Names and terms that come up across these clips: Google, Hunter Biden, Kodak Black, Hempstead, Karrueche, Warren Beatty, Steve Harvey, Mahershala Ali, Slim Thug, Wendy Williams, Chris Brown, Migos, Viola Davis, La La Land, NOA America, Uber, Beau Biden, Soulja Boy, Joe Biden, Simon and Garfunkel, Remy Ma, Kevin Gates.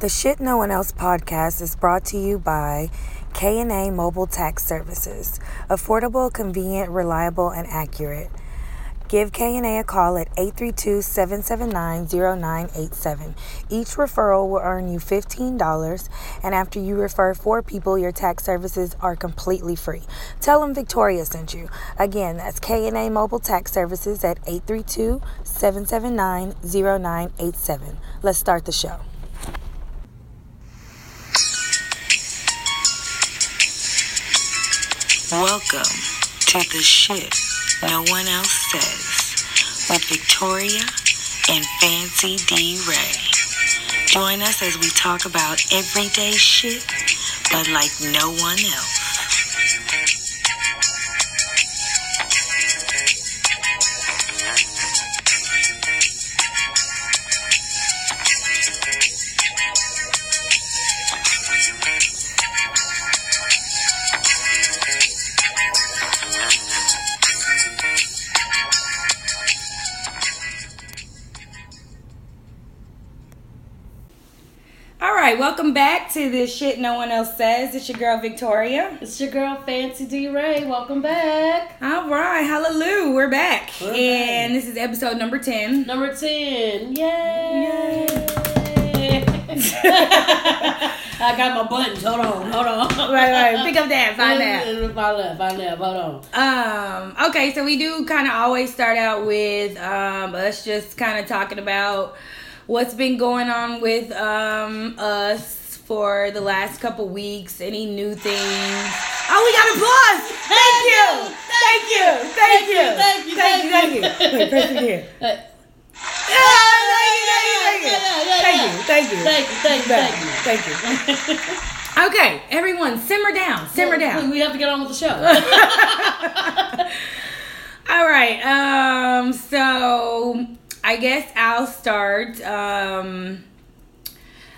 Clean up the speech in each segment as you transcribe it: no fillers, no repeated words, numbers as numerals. The Shit No One Else podcast is brought to you by K&A Mobile Tax Services. Affordable, convenient, reliable, and accurate. Give K&A a call at 832-779-0987. Each referral will earn you $15, and after you refer 4 people, your tax services are completely free. Tell them Victoria sent you. Again, that's K&A Mobile Tax Services at 832-779-0987. Let's start the show. Welcome to The Shit No One Else Says with Victoria and Fancy D. Ray. Join us as we talk about everyday shit, but like no one else. Welcome back to This Shit No One Else Says. It's your girl Victoria. It's your girl Fancy D. Ray. Welcome back. All right, hallelujah. We're back. And this is episode number 10. Number 10. Yay. I got my buttons. Hold on. Right. Pick up that. Find that. Hold on. Okay, so we do kind of always start out with us just kind of talking about what's been going on with us for the last couple weeks, any new things. Oh, we got applause! Thank you! Press it again. Thank you. Okay, everyone, simmer down. We have to get on with the show. All right, so I guess I'll start.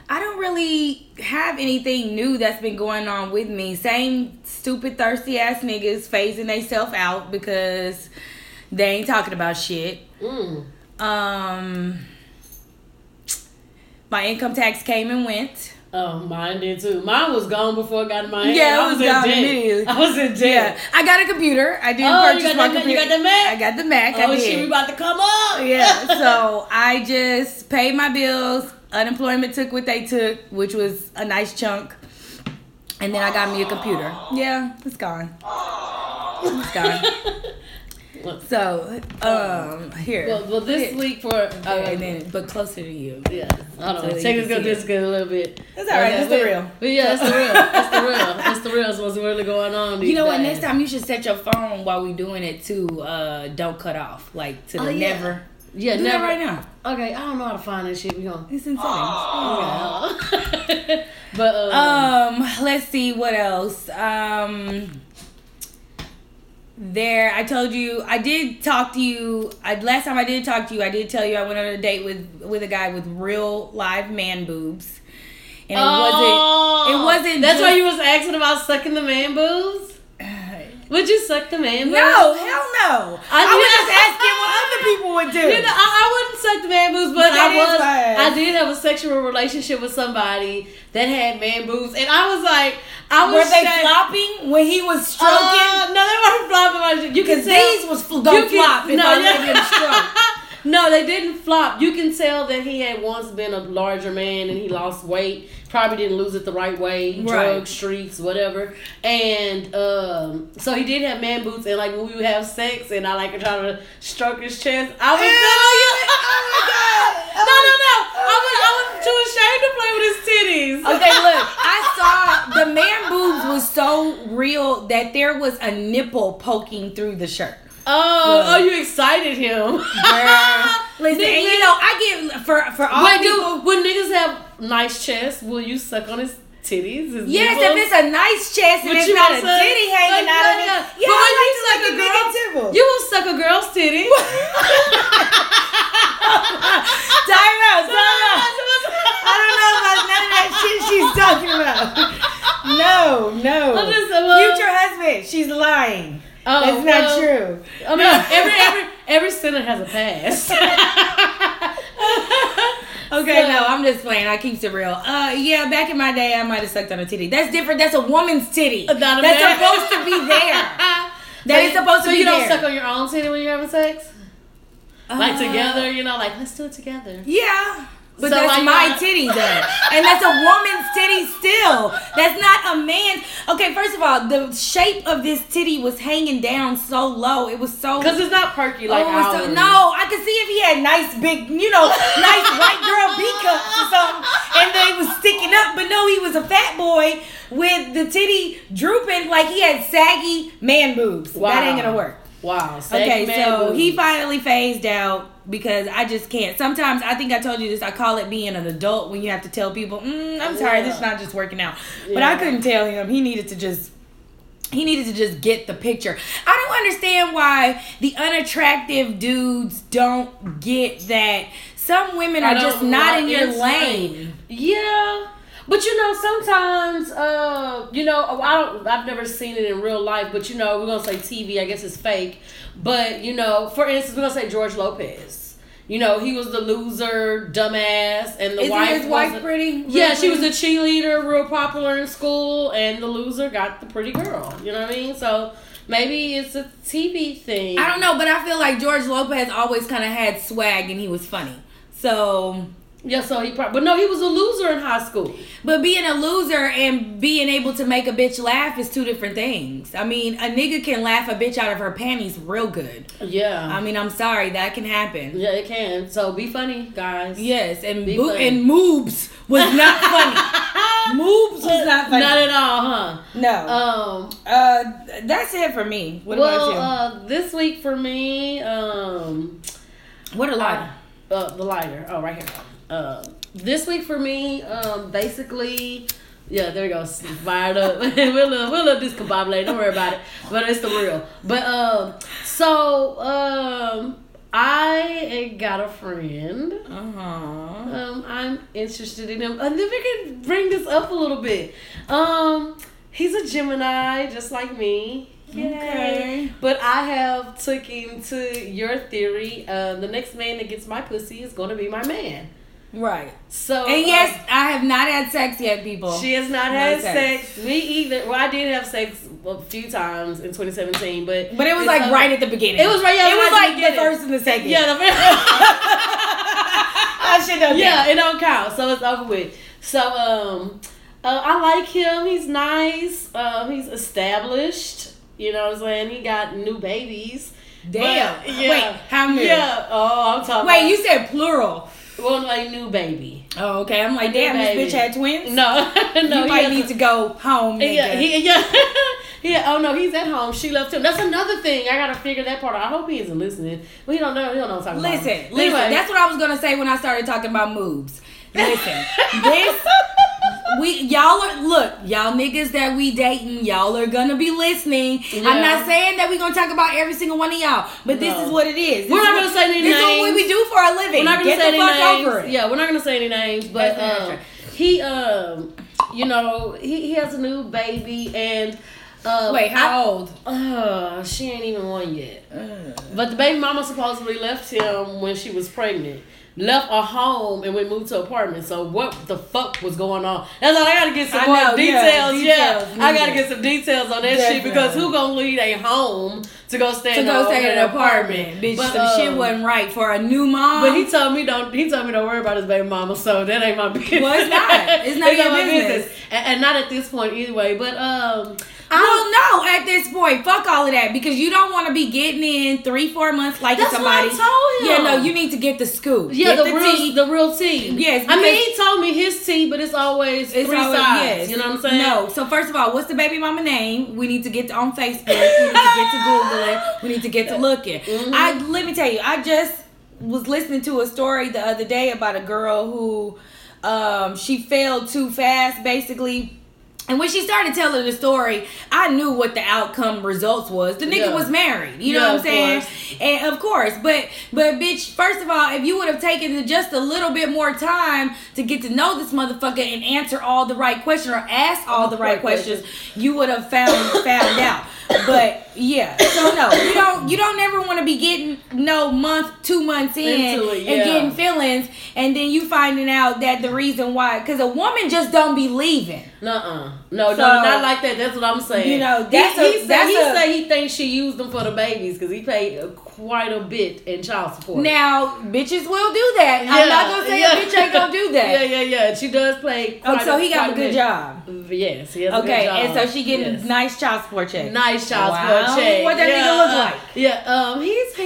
I don't really have anything new that's been going on with me. Same stupid thirsty ass niggas phasing theyself out because they ain't talking about shit. My income tax came and went. Oh, mine did too. Mine was gone before I got mine. Yeah, I was gone immediately. I was in jail. Yeah. I got a computer. I didn't purchase my computer. You got the Mac? I got the Mac. Oh, shit, we about to come up. Yeah, so I just paid my bills. Unemployment took what they took, which was a nice chunk. And then I got me a computer. Yeah, it's gone. So, here. Well, this week for... but closer to you. Yeah. I don't know. Take us go this good a little bit. That's all right. That's the real. But yeah, that's the real. That's the real. That's what's really going on these days. What? Next time you should set your phone while we doing it to don't cut off. Like, to never. Yeah, do never. That right now. Okay, I don't know how to find this shit. It's insane. Oh. But, let's see what else. I told you, I did talk to you, last time I did talk to you, I did tell you I went on a date with a guy with real live man boobs. And it wasn't. That's why you was asking about sucking the man boobs? Would you suck the man boobs? No, hell no. I was just asking what other people would do. I wouldn't suck the man boobs, but I did have a sexual relationship with somebody that had man boobs, and I was like, were they flopping when he was stroking? No, they weren't flopping. You can tell these was flop. No, they didn't flop. You can tell that he had once been a larger man and he lost weight. Probably didn't lose it the right way. Right. Drug streets, whatever. And so he did have man boobs. And like when we would have sex, and I like trying to stroke his chest, I was telling you, oh my god, no. I was too ashamed to play with his titties. Okay, look, I saw the man boobs was so real that there was a nipple poking through the shirt. Oh, you excited him. Listen, and I get for all people. Dude, when niggas have nice chests, will you suck on his titties? Yes, if it's a nice chest and it's not a titty hanging out of it. Yeah, but when you suck a girl, you will suck a girl's titty. Time out. I don't know about none of that shit she's talking about. No. Future husband, she's lying. Oh, that's not true. I mean, every sinner has a past. Okay, so, no, I'm just playing. I keep it real. Yeah, back in my day, I might have sucked on a titty. That's different. That's a woman's titty. That's supposed to be there. So you don't suck on your own titty when you're having sex? Like together, like let's do it together. Yeah. But so that's my titty though. And that's a woman's titty still. That's not a man's. Okay, first of all, the shape of this titty was hanging down so low. It was so... Because it's not perky like ours. No, I could see if he had nice big, nice white girl B-cups or something. And they was sticking up. But no, he was a fat boy with the titty drooping like he had saggy man boobs. Wow. That ain't going to work. Wow. Okay, so boobs. He finally phased out. Because I just can't. Sometimes, I think I told you this, I call it being an adult when you have to tell people, I'm sorry, yeah. This is not just working out. Yeah. But I couldn't tell him. He needed to just get the picture. I don't understand why the unattractive dudes don't get that. Some women are just not in your lane. Yeah. But sometimes, I've never seen it in real life, but we're going to say TV, I guess it's fake. But, for instance, we're going to say George Lopez. He was the loser, dumbass, and the wife. Is his wife pretty? Yeah, she was a cheerleader, real popular in school, and the loser got the pretty girl. You know what I mean? So... Maybe it's a TV thing. I don't know, but I feel like George Lopez always kind of had swag and he was funny. So... Yeah, so he probably... But no, he was a loser in high school. But being a loser and being able to make a bitch laugh is two different things. I mean, a nigga can laugh a bitch out of her panties real good. Yeah. I mean, I'm sorry. That can happen. Yeah, it can. So be funny, guys. Yes, and Moobs was not funny. Moobs was not funny. Not at all, huh? No. That's it for me. What about you? This week for me... What a lighter. The lighter. Oh, right here. This week for me, basically, yeah, there we go, fired up. we're a little discombobulated, don't worry about it, but it's the real. But, I got a friend. Uh-huh. I'm interested in him. And then we can bring this up a little bit. He's a Gemini, just like me. Yay. Okay. But I have took into your theory, the next man that gets my pussy is going to be my man. Right. So and yes, I have not had sex yet, people. She has not had sex. Me either. Well, I did have sex a few times in 2017, but it was like right at the beginning. It was right. Yeah, it was right like the first and the second. Yeah, the first. I should know. Yeah, it don't count. So it's over with. So I like him. He's nice. He's established. You know what I'm saying? He got new babies. Damn. But, yeah. Wait, how many? Yeah. Oh, I'm talking. Wait, about you said plural. Well, like new baby. Oh, okay. I'm like, damn, this bitch had twins? No. No, you might need to go home, nigga. Yeah, oh, no, he's at home. She left him. That's another thing. I got to figure that part out. I hope he isn't listening. We don't know. He don't know what I'm talking about. Listen, anyway. That's what I was going to say when I started talking about moves. Listen, y'all niggas that we dating, y'all are gonna be listening. Yeah. I'm not saying that we're gonna talk about every single one of y'all, but this is what it is. We're not gonna say any names. This is what we do for a living. We're not gonna say any names. Over it. Yeah, we're not gonna say any names, but he has a new baby and. Wait, how old? She ain't even one yet. But the baby mama supposedly left him when she was pregnant. Left a home and we moved to an apartment. So what the fuck was going on? That's all. I gotta get some more details. Yeah, I gotta get some details on that shit because who gonna leave a home to go stay in an apartment? Bitch, but, some shit wasn't right for a new mom. But he told me don't worry about his baby mama. So that ain't my business. Well, it's not. It's not your business. And not at this point anyway. But I don't know at this point. Fuck all of that because you don't want to be getting in 3-4 months like somebody. That's what I told him. Yeah, no, you need to get the scoop. Yeah, the real tea. Yes, I mean he told me his tea, but it's always three sides. Yes. You know what I'm saying? No. So first of all, what's the baby mama name? We need to get on Facebook. We need to get to Google it. We need to get to looking. Mm-hmm. Let me tell you, I just was listening to a story the other day about a girl who she failed too fast, basically. And when she started telling the story, I knew what the outcome results was. The nigga was married. You know what I'm saying? Course. And of course. But bitch, first of all, if you would have taken just a little bit more time to get to know this motherfucker and answer all the right questions or ask all the right questions, you would have found out. But yeah, so no, you don't ever want to be getting month, 2 months in and getting feelings, and then you finding out that the reason why, because a woman just don't be leaving. No, not like that. That's what I'm saying. You know, he said he thinks she used them for the babies because he paid quite a bit in child support. Now, bitches will do that. Yeah. I'm not gonna say a bitch ain't gonna do that. Yeah. She does pay. So he got a good job. Yes, he has a good job. Okay, and so she getting a nice child support check. Nice child support check. What that nigga look like? Yeah, he's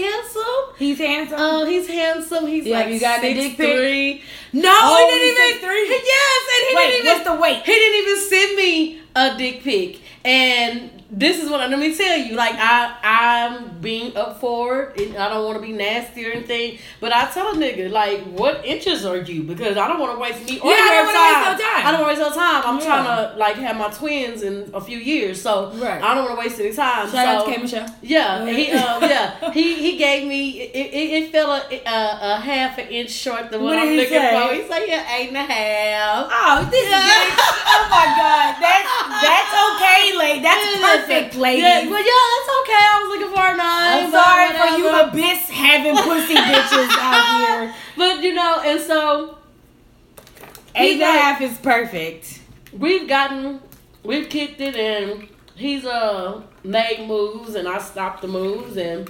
handsome. He's like, you got 6'3". No, he didn't even 3. Yes, and he didn't even. What's the weight? He didn't even send me a dick pic. And this is what, let me tell you, like I'm being up forward and I don't want to be nasty or anything, but I tell a nigga, like, what inches are you? Because I don't want to waste me or your time. I don't want to waste no time. I'm trying to like have my twins in a few years, so I don't want to waste any time. Shout out to K. Michelle. Yeah, he gave me it fell a half an inch short than what I'm looking for. He said 8.5. Oh, this is oh my God, that's okay, lady. That's perfect. Perfect lady. Yeah, but it's okay. I was looking for a 9. I'm sorry for you abyss having pussy bitches out here. But and so 8.5 is perfect. We've kicked it, and he's made moves, and I stopped the moves, and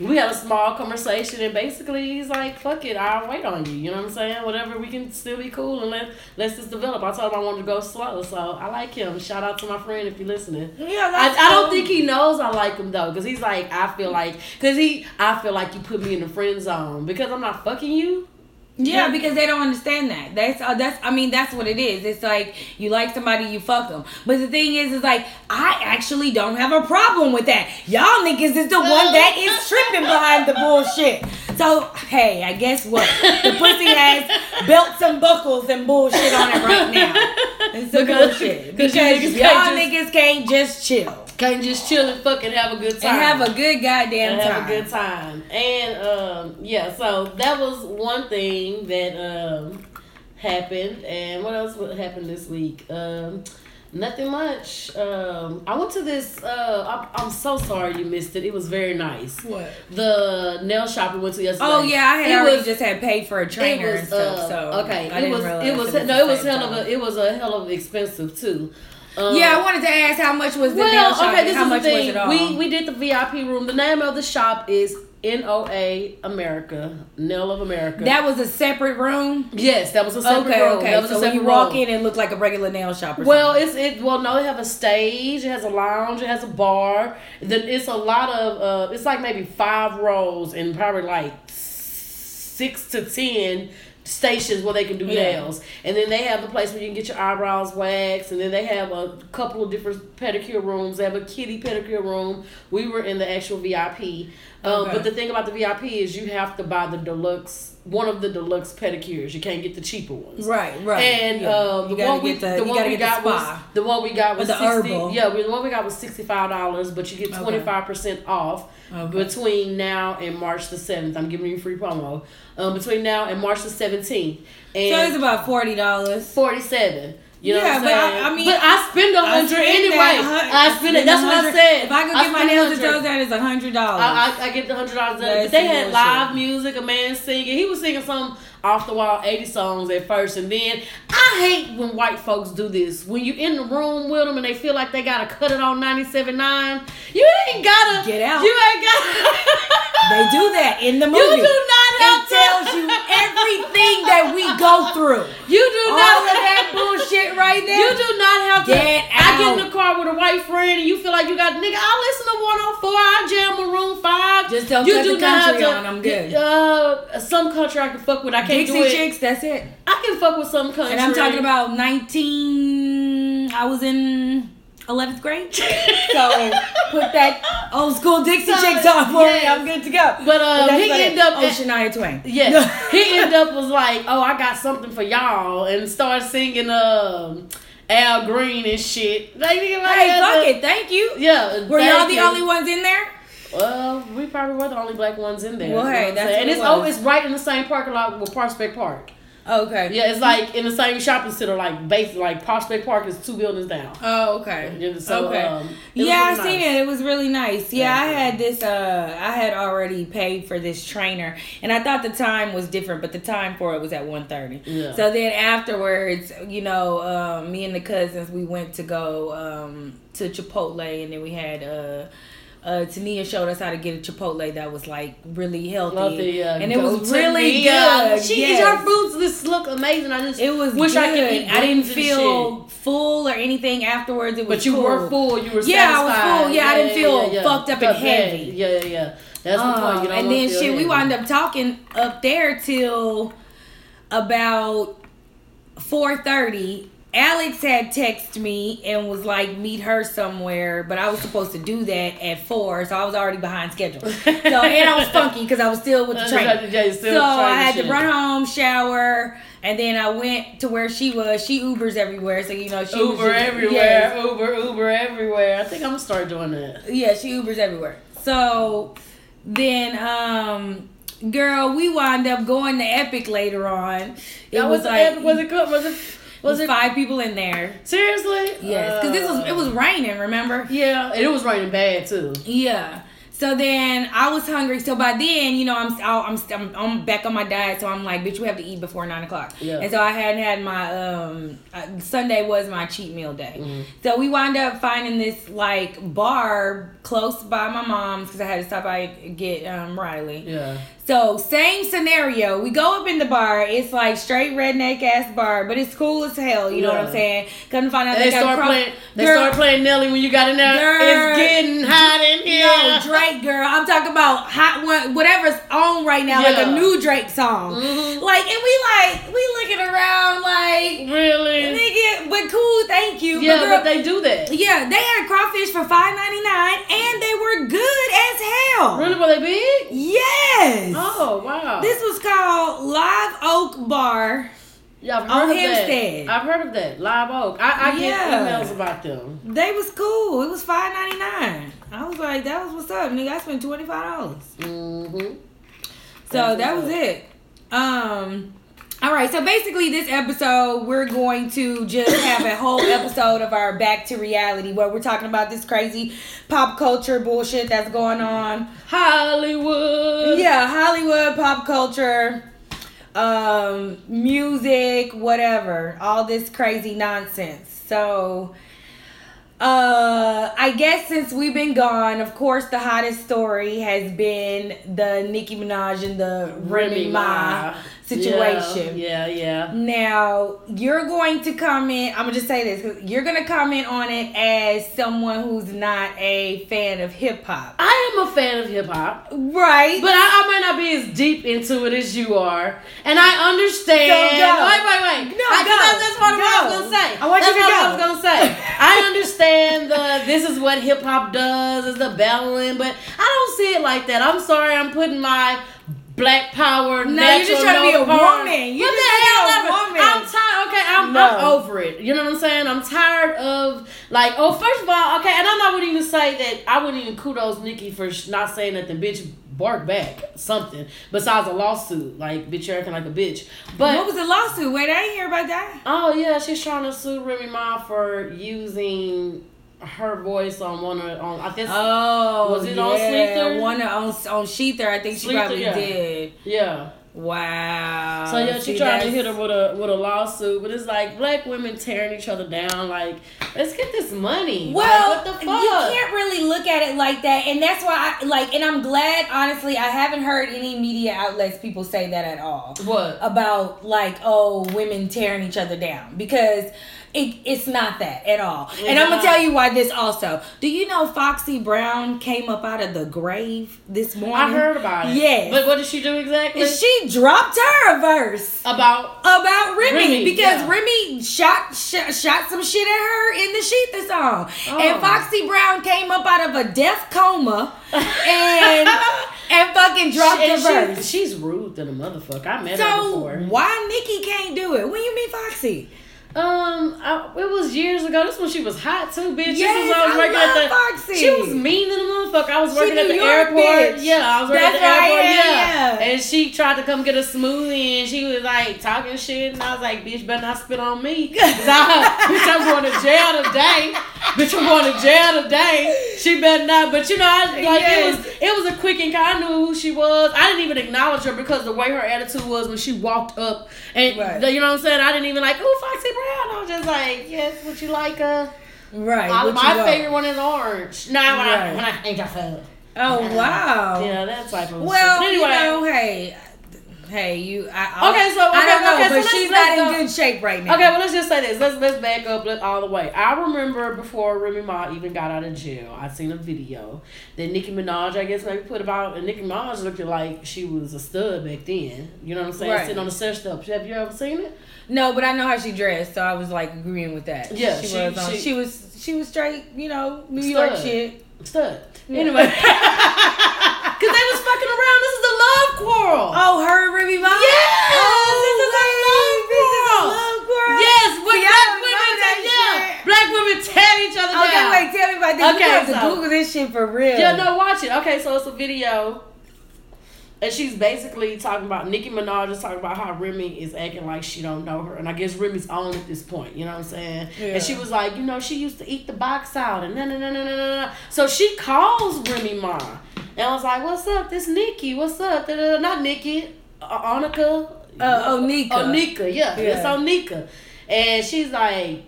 we had a small conversation, and basically he's like, fuck it, I'll wait on you. You know what I'm saying? Whatever, we can still be cool and let's just develop. I told him I wanted to go slow, so I like him. Shout out to my friend if you're listening. Yeah, I don't think he knows I like him though, because he's like, I feel like you put me in the friend zone because I'm not fucking you. Yeah, because they don't understand that. That's what it is. It's like, you like somebody, you fuck them. But the thing is like, I actually don't have a problem with that. Y'all niggas is the one that is tripping behind the bullshit. So, hey, I guess what? The pussy has belts and buckles and bullshit on it right now. It's the bullshit. Because y'all niggas can't just chill. Can't just chill and fucking have a good time. And have a good goddamn time. And, so that was one thing that happened. And what else happened this week? Nothing much. I went to this, I'm so sorry you missed it. It was very nice. What? The nail shop we went to yesterday. Oh, yeah, I already had paid for a trainer and stuff, so. Okay, it was a hell of expensive too. I wanted to ask how much was the nail shop and how much was it all? We did the VIP room. The name of the shop is NOA America, Nail of America. That was a separate room? Yes, that was a separate room. Okay, so when you walk in, it looked like a regular nail shop or something? Well, no, they have a stage, it has a lounge, it has a bar. It's a lot of, it's like maybe 5 rows and probably like 6 to 10 stations where they can do nails, and then they have the place where you can get your eyebrows waxed, and then they have a couple of different pedicure rooms. They have a kiddie pedicure room. We were in the actual VIP, but the thing about the VIP is you have to buy the deluxe, one of the deluxe pedicures. You can't get the cheaper ones. Right. And the one we got was $65, but you get 25% off between now and March the 7th. I'm giving you free promo. Between now and March the 17th. And so it's about $40. $47. You know what I'm saying? But I spend $100 anyway. I spend it. That's what I said. If I could get my nails and toes done, it's $100. I get the $100 done. But they had live music, a man singing. He was singing some off the wall 80 songs at first, and then I hate when white folks do this. When you in the room with them and they feel like they gotta cut it on 97.9, you ain't gotta get out. You ain't gotta. They do that in the movie. You do not have to. It tells you everything that we go through. You do not all of that bullshit right there. You do not have to. Get out. I get in the car with a white friend and you feel like you got, nigga, I listen to 104. I jam Maroon 5. Just don't cut the country on. I'm good. Some country I can fuck with. I can't do it. Dixie Chicks, that's it. I can fuck with some country. And I'm talking about I was in 11th grade. So put that old school Dixie Chicks on for me. I'm good to go. But he ended up Shania Twain. Yes. He ended up was like, oh, I got something for y'all, and started singing Al Green and shit. Like, hey, fuck it, thank you. Yeah. Were y'all the only ones in there? Well, we probably were the only black ones in there. Well, hey, that's and it's always right in the same parking lot with Prospect Park. Okay. Yeah, it's like in the same shopping center, like basically, like Prospect Park is 2 buildings down. Oh, okay. Yeah, so, okay. Yeah, really I seen it. It was really nice. Yeah, yeah, I had this. I had already paid for this trainer, and I thought the time was different, but the time for it was at 1:30. Yeah. So then afterwards, you know, me and the cousins, we went to go to Chipotle, and then we had. Tania showed us how to get a Chipotle that was like really healthy, and it was really good. She yes. Our foods just look amazing. I just it was wish good. I could eat. I didn't feel full or anything afterwards. It was but you cool. were full. You were satisfied. I was full. Yeah, yeah I didn't feel fucked up and heavy. Yeah. That's the point. You don't and then shit, heavy. We wound up talking up there till about 4:30. Alex had texted me and was like, meet her somewhere, but I was supposed to do that at 4, so I was already behind schedule. So, and I was funky because I was still with the train. So I had to run home, shower, and then I went to where she was. She Ubers everywhere, so you know she Uber was just, everywhere, yes. Uber everywhere. I think I'm gonna start doing that. Yeah, she Ubers everywhere. So then, girl, we wound up going to Epic later on. It was like, Epic, was it good? Was it 5 people in there? Seriously? Yes, because it was raining, remember? Yeah, and it was raining bad too. Yeah. So then I was hungry. So by then, you know, I'm back on my diet. So I'm like, bitch, we have to eat before 9 o'clock. Yeah. And so I hadn't had my Sunday was my cheat meal day. Mm-hmm. So we wound up finding this like bar close by my mom's because I had to stop by and get Riley. Yeah. So same scenario. We go up in the bar. It's like straight redneck ass bar, but it's cool as hell. You know what I'm saying? Come to find out they start playing. They start playing Nelly when you got in there. Girl, it's getting hot in here. No, Drake, girl. I'm talking about hot one, whatever's on right now, like a new Drake song. Mm-hmm. Like, and we looking around like really, nigga, but cool, thank you. Yeah, but, girl, but they do that. Yeah, they had crawfish for $5.99, and they were good as hell. Really, were they big? Yes. Oh, wow. This was called Live Oak Bar. Yeah, I've heard on of Hempstead. That. I've heard of that. Live Oak. I get emails about them. They was cool. It was $5.99. I was like, that was what's up, nigga. I spent $25. Mm-hmm. So that was it. All right, so basically this episode, we're going to just have a whole episode of our Back to Reality where we're talking about this crazy pop culture bullshit that's going on. Hollywood. Yeah, Hollywood, pop culture, music, whatever. All this crazy nonsense. So, I guess since we've been gone, of course, the hottest story has been the Nicki Minaj and the Remy Ma. Situation. Yeah. Now, you're going to comment, I'm going to just say this, you're going to comment on it as someone who's not a fan of hip-hop. I am a fan of hip-hop. Right. But I might not be as deep into it as you are. And I understand. So go. Wait. No, go. That's what I was going to say. I want you to go. That's what I was going to say. I understand this is what hip-hop does, is the battling, but I don't see it like that. I'm sorry, I'm putting my Black power. No, you're just trying to be a woman. What the hell? I'm tired. Okay, I'm over it. You know what I'm saying? I'm tired of like. Oh, first of all, okay, and I wouldn't even say that. I wouldn't even kudos Nicki for not saying nothing. Bitch, bark back something besides a lawsuit. Like, bitch, you're acting like a bitch. But what was the lawsuit? Wait, I didn't hear about that. Oh yeah, she's trying to sue Remy Ma for using her voice on I guess. Oh, was it on Sleether? On Sheether, I think Sleether, she probably did. Yeah. Wow. So yeah, she tried to hit her with a lawsuit, but it's like black women tearing each other down. Like, let's get this money. Well, like, what the fuck? You can't really look at it like that, and that's why and I'm glad. Honestly, I haven't heard any media outlets people say that at all. What about like women tearing each other down because. It's not that at all. Yeah. And I'm going to tell you why this also. Do you know Foxy Brown came up out of the grave this morning? I heard about it. Yes. But what did she do exactly? She dropped her a verse. About Remy. Because Remy shot some shit at her in the Sheether song. Oh. And Foxy Brown came up out of a death coma and fucking dropped the verse. She's rude than a motherfucker. I met her before. So why Nicki can't do it? What do you mean Foxy? It was years ago. This when she was hot too, bitch. Yes, I was working love at the Foxy. She was mean than a motherfucker. I was working at the airport. Yeah, I was working at the airport. Yeah, and she tried to come get a smoothie, and she was like talking shit, and I was like, bitch, better not spit on me, bitch. I'm going to jail today. Bitch, I'm going to jail today. She better not. But you know, I like it was a quick and I knew who she was. I didn't even acknowledge her because the way her attitude was when she walked up, and you know what I'm saying. I didn't even like, ooh, Foxy Brown. I was just like, yes, would you like a right? My favorite one is orange. Nah, when I ain't got food. Oh wow. Yeah, that type of. Well, anyway, you know, hey, you. I don't know, but she's not in good shape right now. Okay, well, let's just say this. Let's back up all the way. I remember before Remy Ma even got out of jail, I seen a video that Nicki Minaj, I guess, maybe put about, and Nicki Minaj looked like she was a stud back then. You know what I'm saying? Right. Sitting on the sex stuff. Have you ever seen it? No, but I know how she dressed, so I was like agreeing with that. Yeah, she was straight, you know, New York shit. Stud. Yeah. Anyway, because they was fucking around. This is a love quarrel. Oh, her and Remy Ma. Yes, this is a love quarrel. Yes, black women tear each other down. Okay, wait, tell me about this. Okay, you have to Google this shit for real. Yeah, no, watch it. Okay, so it's a video. And she's basically talking about, Nicki Minaj is talking about how Remy is acting like she don't know her. And I guess Remy's on at this point, you know what I'm saying? Yeah. And she was like, you know, she used to eat the box out and na-na-na-na-na-na. So she calls Remy Ma. And I was like, what's up? This Nicki, what's up? Da-da-da. Not Nicki, Onika. Onika. Onika, yeah. It's Onika. And she's like,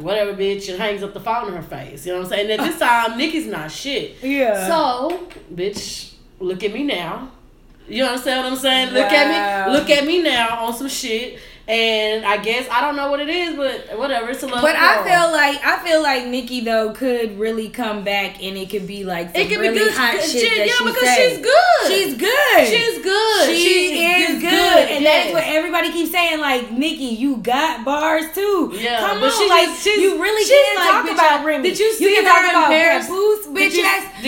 whatever, bitch, and hangs up the phone in her face. You know what I'm saying? And at this time, Nicki's not shit. Yeah. So, bitch, look at me now. You understand what I'm saying? Wow. Look at me now on some shit, and I guess I don't know what it is, but whatever. It's a love. But I feel like Nicki though could really come back, and it could be like some really good, hot shit that she because said. She's good. She is good, and that's what everybody keeps saying. Like Nicki, you got bars too. Yeah, come but on, she's like just, she's, you really can't like, talk about Remy. Did you see her in Paris? Did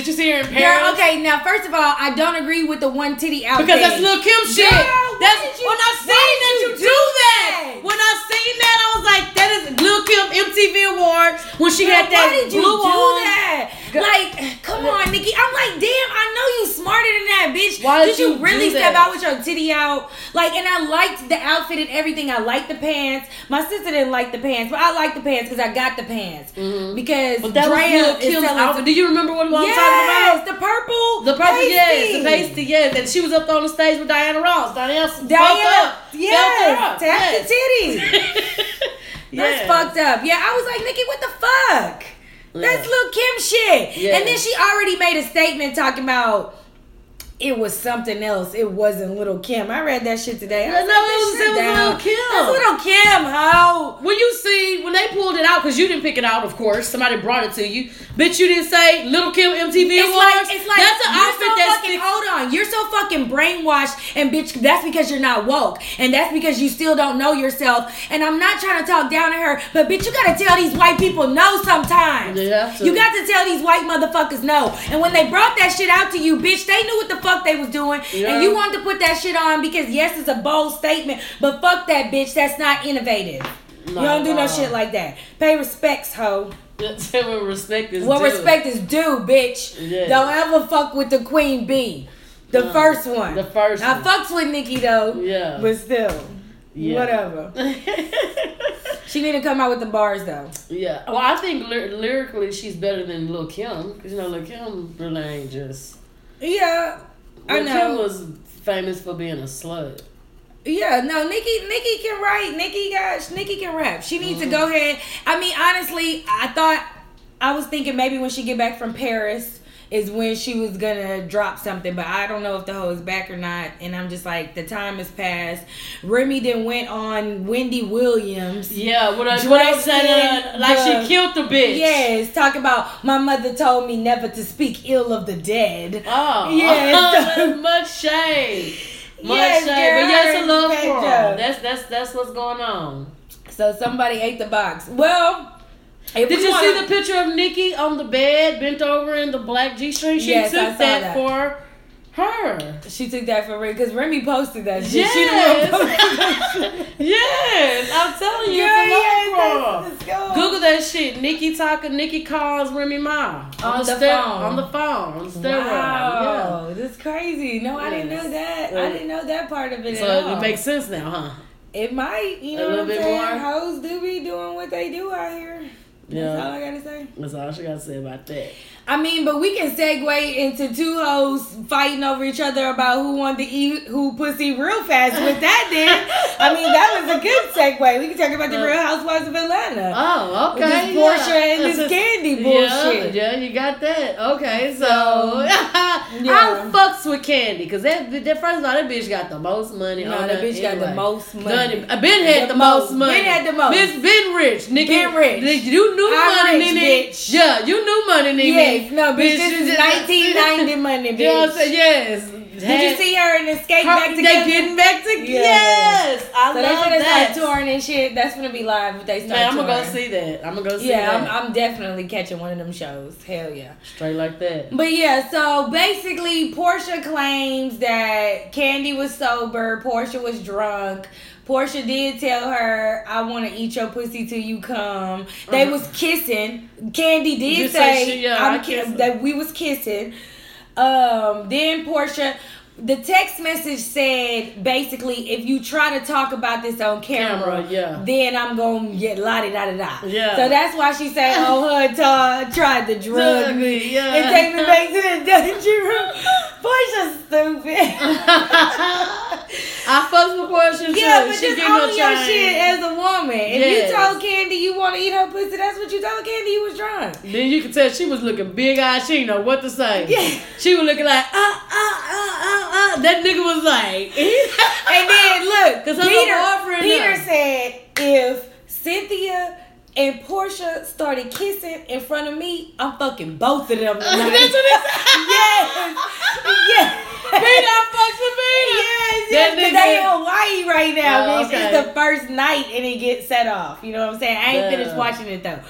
you see her in Paris? Girl, okay, now first of all, I don't agree with the one titty. Because that's Lil' Kim shit. Girl, when I seen that, I was like, that is Lil' Kim MTV Awards when she had that. Why did you do that? Like, come on, Nicki. I'm like, damn, I know you smarter than that, bitch. Why did you really step out with your titty out? Like, and I liked the outfit and everything. I liked the pants. My sister didn't like the pants, but I liked the pants because I got the pants. Mm-hmm. Because that Drea was Lil' Kim's outfit. Do you remember what I'm talking about? The purple. The purple, pasty. Yes. The pasty, yes. And she was up on the stage with Diana Ross. Diana, yes, tap the titties. That's fucked up. Yeah, I was like, Nicki, what the fuck? Yeah. That's Lil' Kim shit. Yeah. And then she already made a statement talking about it was something else. It wasn't Lil' Kim. I read that shit today. It was Lil' Kim. That's Lil' Kim, ho. When they pulled it out, because you didn't pick it out, of course. Somebody brought it to you. Bitch, you didn't say Lil' Kim MTV Awards. It's like that's an outfit so that's fucking, hold on. You're so fucking brainwashed, and bitch, that's because you're not woke. And that's because you still don't know yourself. And I'm not trying to talk down to her, but bitch, you gotta tell these white people no sometimes. Yeah, you got to tell these white motherfuckers no. And when they brought that shit out to you, bitch, they knew what the fuck they was doing, and you wanted to put that shit on because yes, it's a bold statement, but fuck that, bitch. That's not innovative. You don't do no shit like that. Pay respects, ho. Respect is due, bitch. Yeah. Don't ever fuck with the queen bee. The first one. I fucks with Nicki though. Yeah, but still. Yeah. Whatever. She need to come out with the bars though. Yeah. Well, I think lyrically she's better than Lil' Kim, because you know Lil' Kim really ain't just. Yeah, I know. Kim was famous for being a slut. Yeah, no, Nicki can write. Nicki can rap. She needs to go ahead. I mean, honestly, I was thinking maybe when she get back from Paris is when she was gonna drop something, but I don't know if the hoe is back or not. And I'm just like, the time has passed. Remy then went on Wendy Williams. Yeah, she killed the bitch. Yes, talking about my mother told me never to speak ill of the dead. Oh, yes, much shame. Much shame. But yes, a love quarrel. That's what's going on. So somebody ate the box. Well. Did you see the picture of Nicki on the bed, bent over in the black G-string? She took that for her. She took that for Remy, because Remy posted that shit. Yes. She didn't post that shit. Yes, I'm telling you. Girl, that shit. Nicki calls Remy Ma on the phone. Wow, yeah. That's crazy. No, yes. I didn't know that. Well, I didn't know that part of it. So at all. It makes sense now, huh? It might, you know, a little bit more. Hoes do be doing what they do out here. Yeah. That's all I gotta say. That's all she gotta say about that. I mean, but we can segue into two hoes fighting over each other about who wanted to eat who pussy real fast with that then. I mean, that was a good segue. We can talk about the Real Housewives of Atlanta. Oh, okay. This Portia and this Candy bullshit. Yeah, you got that. Okay, so I fucks with Candy because that first of all, that bitch got the most money. No, that bitch got the most money. Ben had the most money. Bitch been rich. Nicki. Been rich. You knew money, nigga. Yeah, you knew money, nigga. Yeah. No, bitch, this is 1990 money, bitch. Yes. Did you see her in the skate back together? They getting back together. Yes. I love that. So they start touring and shit. That's going to be live if they start touring. I'm going to go see that. Yeah, I'm definitely catching one of them shows. Hell yeah. Straight like that. But yeah, so basically Portia claims that Candy was sober. Portia was drunk. Portia did tell her, I want to eat your pussy till you come. They was kissing. Candy did that we was kissing. Then Portia, the text message said, basically, if you try to talk about this on camera then I'm going to get la-di-da-da-da. Yeah. So that's why she said, tried to drug me. Yeah. And take me back to the danger room. Portia's stupid. I fucks with Portia too. Yeah, but just own your shit as a woman. If you told Candy you want to eat her pussy, that's what you told Candy you was drunk. Then you could tell she was looking big-eyed. She didn't know what to say. Yeah. She was looking like, That nigga was like. And then, look, Peter said, if Cynthia and Portia started kissing in front of me, I'm fucking both of them. That's what it said. Yes. Peter fucks with me. Yes. Because they in Hawaii right now, bitch. Okay. It's the first night and it gets set off. You know what I'm saying? I ain't finished watching it though.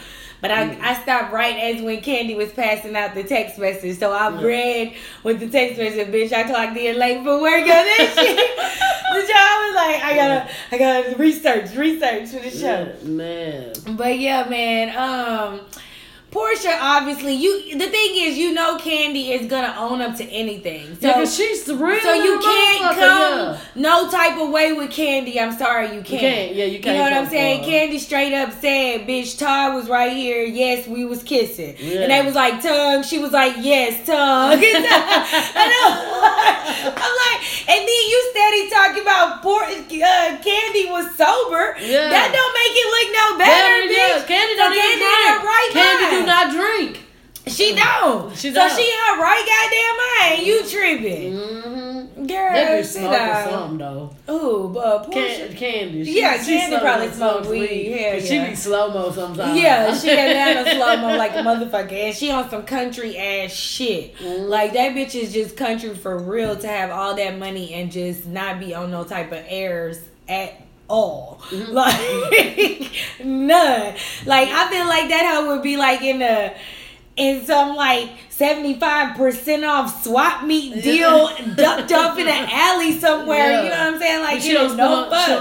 But I stopped right as when Candy was passing out the text message. So I read with the text message, bitch. I clocked in late for work on that shit. The I was like, I gotta research for the show. Yeah, man. But yeah, man. Portia, obviously, the thing is, you know Candy is going to own up to anything. So, because she's real. So you can't come no type of way with Candy. I'm sorry, you can't. You can't. You know what I'm saying? Candy straight up said, bitch, Todd was right here. Yes, we was kissing. Yeah. And they was like, tongue. She was like, yes, tongue. I'm like, and then you steady talking about Candy was sober. Yeah. That don't make it look no better, bitch. Candy don't even drink. Candy do not drink. She don't. She her right goddamn mind. You tripping. Mm-hmm. Girl, that bitch smoked something, though. Ooh, but Portia. Candy. Candy probably smoked weed. Hell yeah. She be slow-mo sometimes. Yeah, she had that on slow-mo like a motherfucker. And she on some country-ass shit. Mm-hmm. Like, that bitch is just country for real to have all that money and just not be on no type of airs at all. Mm-hmm. Like, none. Like, I feel like that hoe would be like in some like 75% off swap meet deal ducked off in an alley somewhere. Yeah. You know what I'm saying? Like, she don't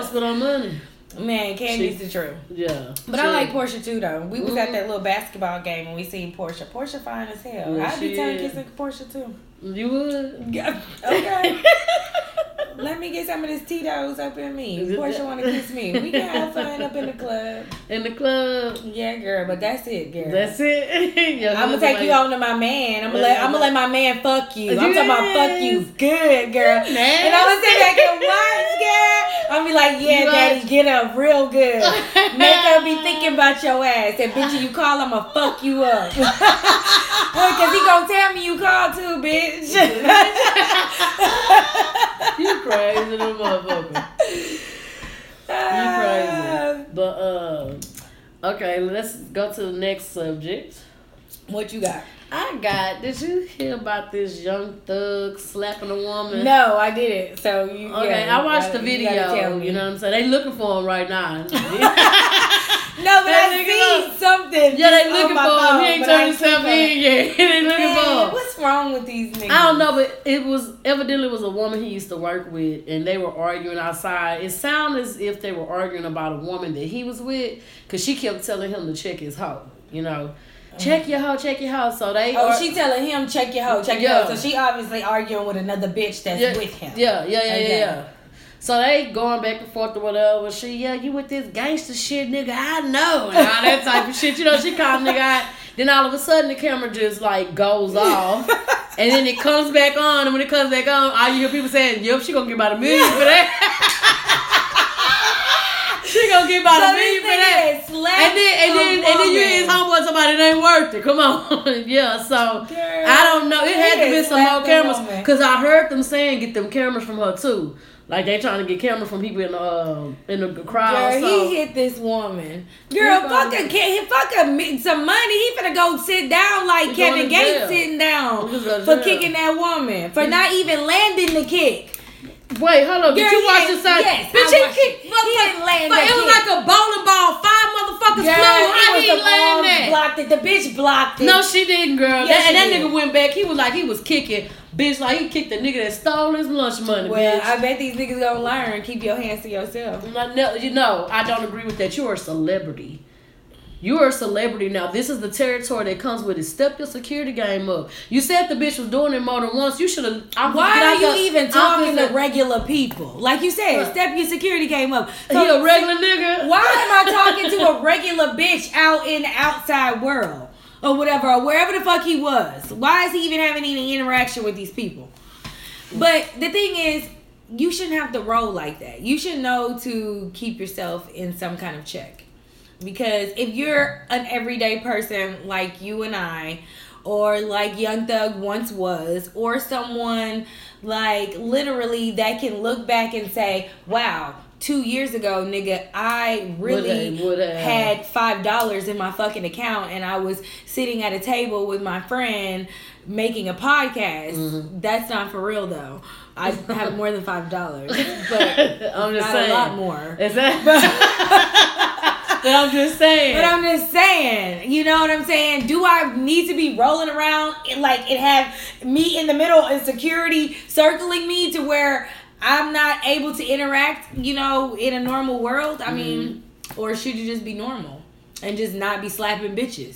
spend on money. Man, Candy's the truth. Yeah. But I like Portia too, though. We was at that little basketball game and we seen Portia. Portia fine as hell. I'd be tongue kissing Portia too. You would? Okay. Let me get some of this Tito's up in me. Portia want to kiss me. We can have fun up in the club. Yeah, girl. But that's it, girl. That's it. I'm gonna take you on to my man. I'm gonna let my man fuck you. I'm talking about fuck you good, girl. Nasty. And I'm gonna sit back and watch, girl. I'm be like, yeah, daddy, get up real good. Make her be thinking about your ass. And bitch, you call, I'm gonna fuck you up. Because he gonna tell me you called too, bitch. You crazy little motherfucker. You crazy. But okay, let's go to the next subject. What you got? Did you hear about this Young Thug slapping a woman? No, I didn't. So you I watched the video. You know what I'm saying? They looking for him right now. No, but I see something. Yeah, they looking for him. He ain't turned himself in yet. They looking for him. What's wrong with these niggas? I don't know, but it was evidently a woman he used to work with, and they were arguing outside. It sounded as if they were arguing about a woman that he was with, because she kept telling him to check his hoe, you know. Check your hoe, check your hoe. So they she telling him check your hoe, check your hoe. So she obviously arguing with another bitch that's with him. Yeah. So they going back and forth or whatever. She, you with this gangster shit, nigga, I know. And all that type of shit. You know, she called nigga out. Then all of a sudden the camera just like goes off. And then it comes back on. And when it comes back on, all you hear people saying, she gonna get about $1 million for that. She gonna get about $1 million for that. And then you hear his homeboy, somebody that ain't worth it. Come on. So girl, I don't know. It had to be some more cameras. Because I heard them saying get them cameras from her too. Like, they trying to get cameras from people in the crowd. Girl, so he hit this woman. Girl, fuck some money. He finna go sit down like he Kevin Gates sitting down for kicking that woman. For not even landing the kick. Wait, hold on. Did you watch this? Yes. Bitch, he kicked motherfuckers. But it was like a bowling ball. 5 motherfuckers flew. How he land that? Blocked it. The bitch blocked it. No, she didn't, girl. Yeah, and that nigga went back. He was like, he was kicking. Bitch, like, he kicked the nigga that stole his lunch money, well, bitch. I bet these niggas gonna learn. Keep your hands to yourself. No, you know, I don't agree with that. You're a celebrity. You're a celebrity. Now, this is the territory that comes with it. Step your security game up. You said the bitch was doing it more than once. You should have... Why are you even talking to regular people? Like you said, step your security game up. So, you a regular nigga. Why am I talking to a regular bitch out in the outside world? Or whatever, or wherever the fuck he was. Why is he even having any interaction with these people? But the thing is, you shouldn't have to roll like that. You should know to keep yourself in some kind of check. Because if you're an everyday person like you and I, or like Young Thug once was, or someone like literally that can look back and say, wow, 2 years ago, nigga, I really had $5 in my fucking account, and I was sitting at a table with my friend making a podcast. Mm-hmm. That's not for real, though. I have more than $5, but I'm just saying. A lot more. Is that? But I'm just saying. You know what I'm saying? Do I need to be rolling around like it have me in the middle and security circling me to where I'm not able to interact, you know, in a normal world? I mean, or should you just be normal and just not be slapping bitches?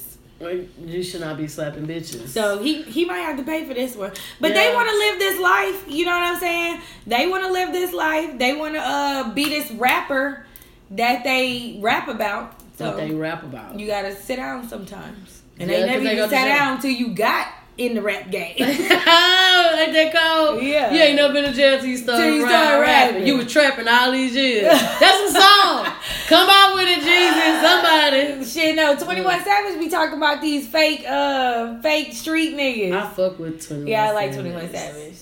You should not be slapping bitches. So he might have to pay for this one. But they want to live this life. You know what I'm saying? They want to live this life. They want to be this rapper that they rap about. So that they rap about. You got to sit down sometimes. And they never even sat down until you got in the rap game. Oh, ain't that cold? Yeah. You ain't never been to jail till you started rapping. You was trapping all these years. That's a song. Come on with it, Jesus. Somebody. Shit, no. 21 Savage be talking about these fake street niggas. I fuck with 21 Savage. Yeah, I like 21 Savage.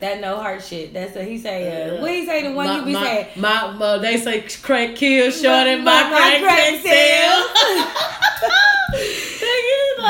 That no heart shit. That's what he say. What he say? The one you be saying. My, they say crack kill shorty. My crack sell.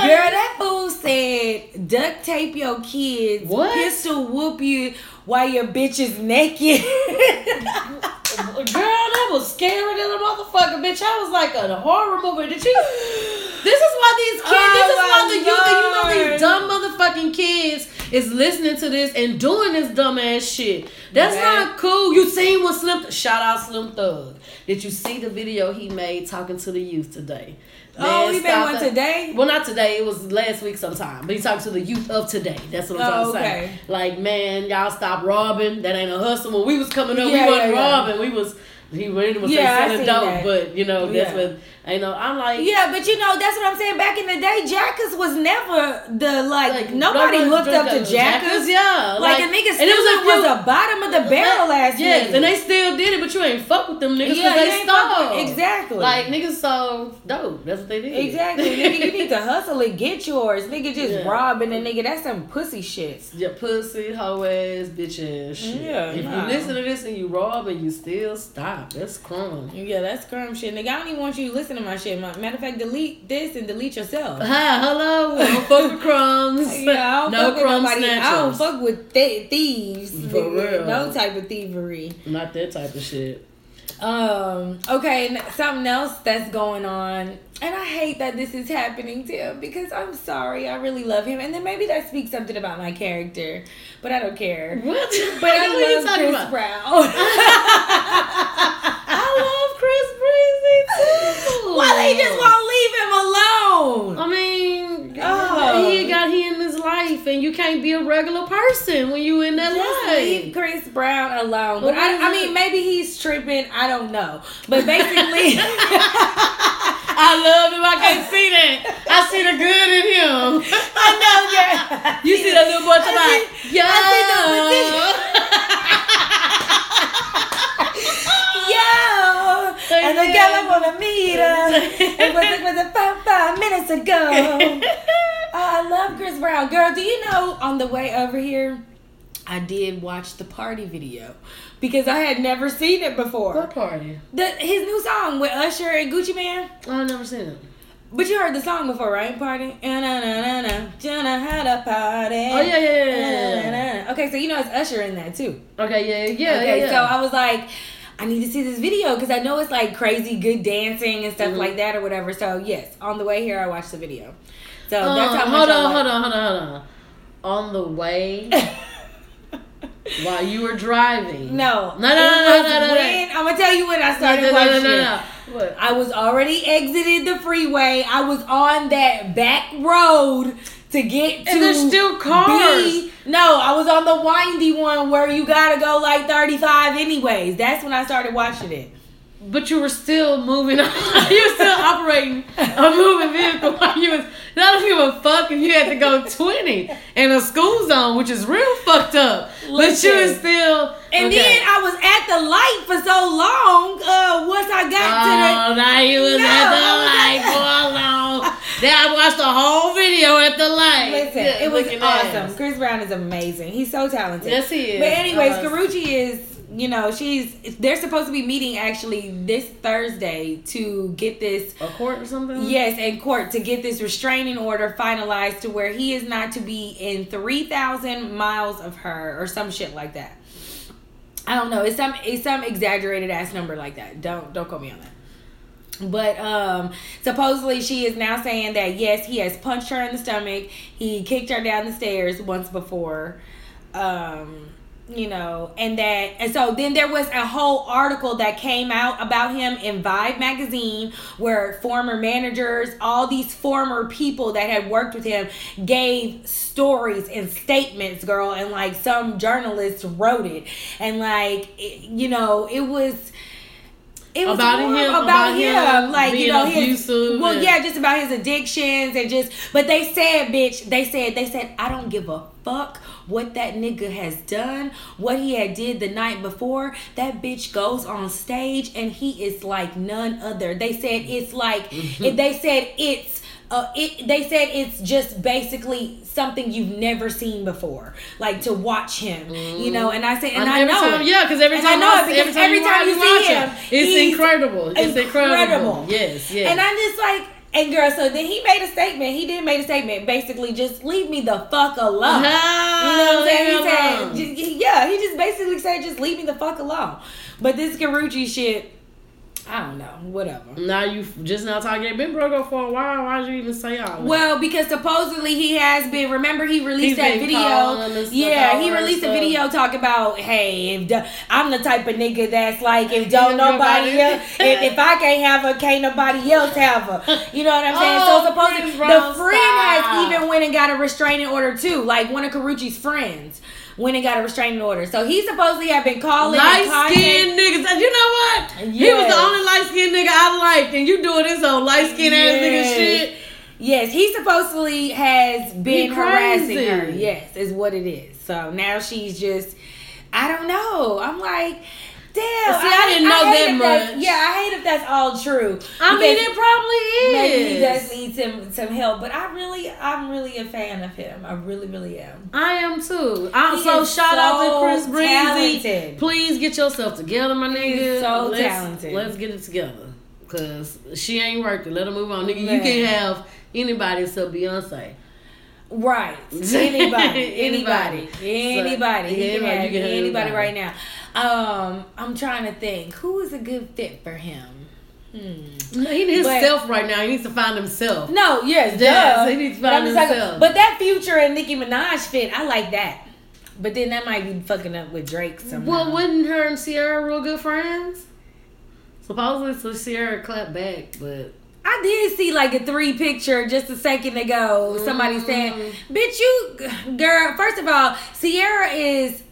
Girl, that fool said, duct tape your kids, pistol whoop you while your bitch is naked. Girl, that was scary than a motherfucker, bitch. I was like a horror movie. This is why these kids, this is why the youth, these dumb motherfucking kids is listening to this and doing this dumb ass shit. That's not cool. You seen what Slim Thug, shout out Slim Thug. Did you see the video he made talking to the youth today? Man, he made one today? Well, not today. It was last week sometime. But he talked to the youth of today. That's what I'm trying to say. Like, man, y'all stop robbing. That ain't a hustle. When we was coming up, we wasn't robbing. We was... He really was selling dope, but you know that's what I know. I'm like, but you know that's what I'm saying. Back in the day, Jackass was never the like nobody looked up to Jackass. Yeah, like a nigga still was a bottom of the barrel ass. Yes, and they still did it, but you ain't fuck with them niggas because they stole. Exactly, like niggas sold dope. That's what they did. Exactly, nigga, you need to hustle and get yours. Nigga just robbing a nigga. That's some pussy shit. Your pussy, hoe ass, bitch ass shit. Yeah, if you listen to this and you rob and you still stop. That's crumb. Yeah, that's crumb shit. Nigga, I don't even want you to listen to my shit. Matter of fact, delete this and delete yourself. Hi, hello. I don't fuck with crumbs. Yeah, I don't fuck with crumb snatchers. I don't fuck with thieves. For real. No type of thievery. Not that type of shit. Okay, something else that's going on, and I hate that this is happening to him because I'm sorry, I really love him, and then maybe that speaks something about my character, but I don't care. What? But I love Chris Brown. I love Chris Brown. Why they just won't leave him alone? I mean, he got him. Life, and you can't be a regular person when you in that life. Leave Chris Brown alone. But I mean, maybe he's tripping. I don't know. But basically, I love him. I can't see that. I see the good in him. I know, yeah. You see the little boy tonight. Yeah. Yo. And the girl I wanna meet her. It was about 5 minutes ago. I love Chris Brown. Girl, do you know, on the way over here, I did watch the party video because I had never seen it before. What party? His new song with Usher and Gucci Man. I've never seen it. But you heard the song before, right? Party. Jenna had a party. Oh, yeah. Okay, so you know it's Usher in that, too. Okay, yeah. Okay, yeah. So I was like, I need to see this video because I know it's like crazy good dancing and stuff like that or whatever. So, yes, on the way here, I watched the video. So that's how hold on. On the way while you were driving. No. I'm gonna tell you when I started watching. No. What? I was already exited the freeway. I was on that back road to get to. And there's still cars. I was on the windy one where you gotta go like 35 anyways. That's when I started watching it. But you were still moving. You were still operating a moving vehicle. I don't give a fuck if you had to go 20 in a school zone, which is real fucked up. But you were still. And then I was at the light for so long. Once I got to the. Oh, now you was at the light for long. Then I watched the whole video at the light. Listen, it was awesome. Chris Brown is amazing. He's so talented. Yes, he is. But anyways, Karrueche is. You know, they're supposed to be meeting actually this Thursday to get this. A court or something? Yes, in court to get this restraining order finalized to where he is not to be in 3,000 miles of her or some shit like that. I don't know. It's some exaggerated ass number like that. Don't quote me on that. But supposedly she is now saying that, yes, he has punched her in the stomach. He kicked her down the stairs once before. You know, and so then there was a whole article that came out about him in Vibe magazine where former managers, all these former people that had worked with him gave stories and statements, girl, and like some journalists wrote it, and like it was. It was about him, like being abusive. Just about his addictions and just. But they said, bitch. They said, I don't give a fuck what that nigga has done, what he had did the night before. That bitch goes on stage and he is like none other. They said it's like. They said it's. They said it's just basically something you've never seen before, like to watch him, And I said, because every time you see him, it's incredible. Yes. And I'm just like, and girl, so then he made a statement. Basically, just leave me the fuck alone. He said, he just basically said, just leave me the fuck alone. But this Karrueche shit. I don't know. Whatever. Now you just now talking. You've been broke up for a while. Why'd you even say all that? Well, because supposedly he has been. Remember, he released that video. He released a video talking about, hey, I'm the type of nigga that's like, if don't nobody else, if I can't have her, can't nobody else have her. You know what I'm saying? So supposedly the friend has even went and got a restraining order too. Like one of Karrueche's friends. Went and got a restraining order. So he supposedly had been calling light-skinned niggas. You know what? Yes. He was the only light-skinned nigga I liked. And you doing this old light-skinned ass nigga shit. Yes, he supposedly has been harassing her. Yes, is what it is. So now she's just, I don't know. I'm like, damn. See, I didn't know that much. I hate if that's all true. I mean, it probably is. Maybe he does need some help, but I'm really a fan of him. I really, really am. I am too. So shout out to Chris Breezy. Please get yourself together, my nigga. He's so talented. Let's get it together, cause she ain't working. Let her move on, nigga. Man. You can't have anybody except Beyonce. Right. Anybody. Anybody. So, you can have anybody right now. I'm trying to think. Who is a good fit for him? No, he needs himself right now. He needs to find himself. No, yes, he needs to find himself. But that Future and Nicki Minaj fit, I like that. But then that might be fucking up with Drake somehow. Well, wasn't her and Ciara real good friends? Supposedly, so Ciara clapped back, but... I did see like a 3-picture just a second ago. Somebody saying, bitch, you... Girl, first of all, Ciara is...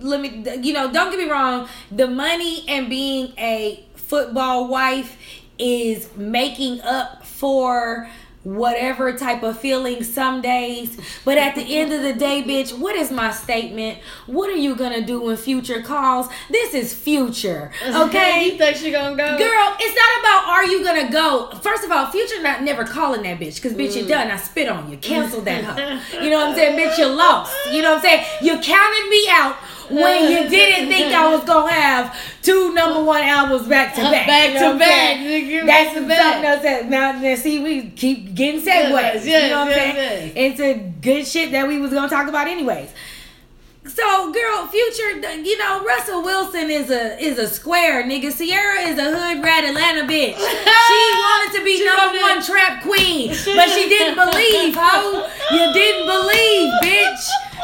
Let me... You know, don't get me wrong. The money and being a football wife is making up for... whatever type of feeling some days, but at the end of the day, bitch, what is my statement? What are you gonna do when Future calls? This is Future, okay? You think she gonna go? Girl, it's not about are you gonna go. First of all, Future not never calling that bitch, because bitch, you done. I spit on you. Cancel that hoe. You know what I'm saying? Bitch, you lost. You know what I'm saying? You counted me out when you didn't think I was gonna have 2 number 1 albums back to back. Back to back. That's the best. Now, see, we keep getting segues. You know what I'm saying? Into good shit that we was gonna talk about anyways. So, girl, Future, you know, Russell Wilson is a square, nigga. Ciara is a hood rat Atlanta bitch. She wanted to be number 1 trap queen, but she didn't believe, ho. You didn't believe, bitch.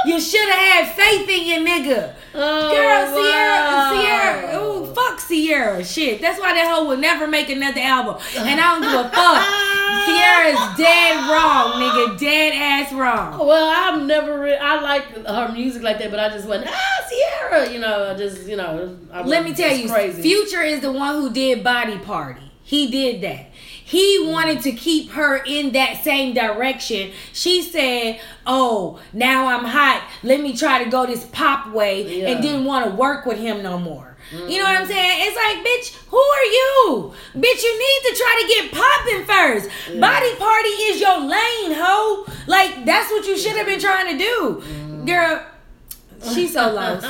You should have had faith in your nigga. Oh, girl, Ciara. Ooh, fuck Ciara. Shit. That's why that hoe will never make another album. And I don't give a fuck. Ciara's dead wrong, nigga. Dead ass wrong. Well, I've never... I like her music like that, but I just went, Ciara. You know, let me tell you, crazy. Future is the one who did Body Party. He did that. He wanted to keep her in that same direction. She said, oh, now I'm hot. Let me try to go this pop way and didn't want to work with him no more. You know what I'm saying? It's like, bitch, who are you? Bitch, you need to try to get popping first. Yeah. Body Party is your lane, ho. Like, that's what you should have been trying to do. Girl, she's so lost.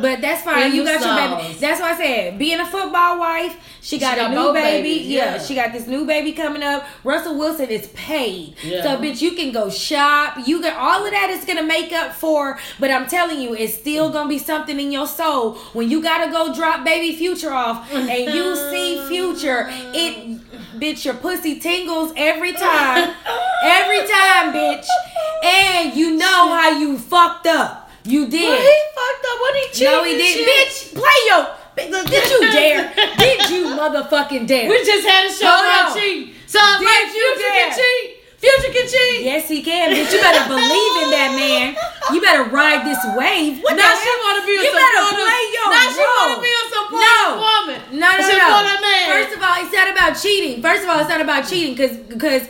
But that's fine. And you got your baby. That's why I said, being a football wife, she got a new baby. Yeah. She got this new baby coming up. Russell Wilson is paid. Yeah. So, bitch, you can go shop. You can, all of that is going to make up for, but I'm telling you, it's still going to be something in your soul when you got to go drop baby Future off and you see Future. It, bitch, your pussy tingles every time. Every time, bitch. And you know how you fucked up. You did. Well, he fucked up. What, he cheated? No, he didn't. Bitch, play yo. Did you dare? Did you motherfucking dare? We just had a show about cheat. So I'm like, Future can cheat. Future can cheat. Yes, he can. Bitch, you better believe in that man. You better ride this wave. What now the she want to be a supportive. You better play your role. Now she want to be a supportive woman. No. Man. First of all, it's not about cheating. Because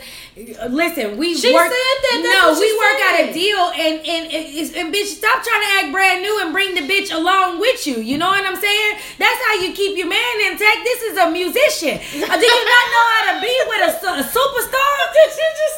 listen, we work out a deal and bitch, stop trying to act brand new and bring the bitch along with you. You know what I'm saying? That's how you keep your man intact. This is a musician. Do you not know how to be with a superstar?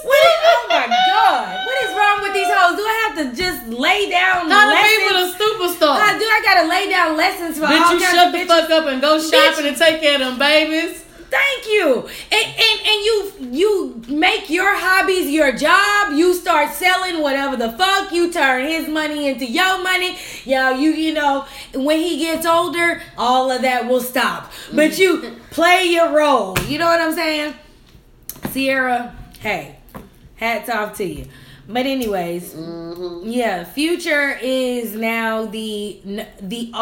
Oh my God. What is wrong with these hoes? Do I have to just lay down how lessons? How to be with a superstar? Do I got to lay down lessons for bitch, all kinds of bitches? Bitch, you shut the fuck up and go shopping and take care of them babies. Thank you. And you make your hobbies your job. You start selling whatever the fuck. You turn his money into your money. You know, when he gets older, all of that will stop. But you play your role. You know what I'm saying? Ciara, hey, hats off to you. But anyways, Future is now not the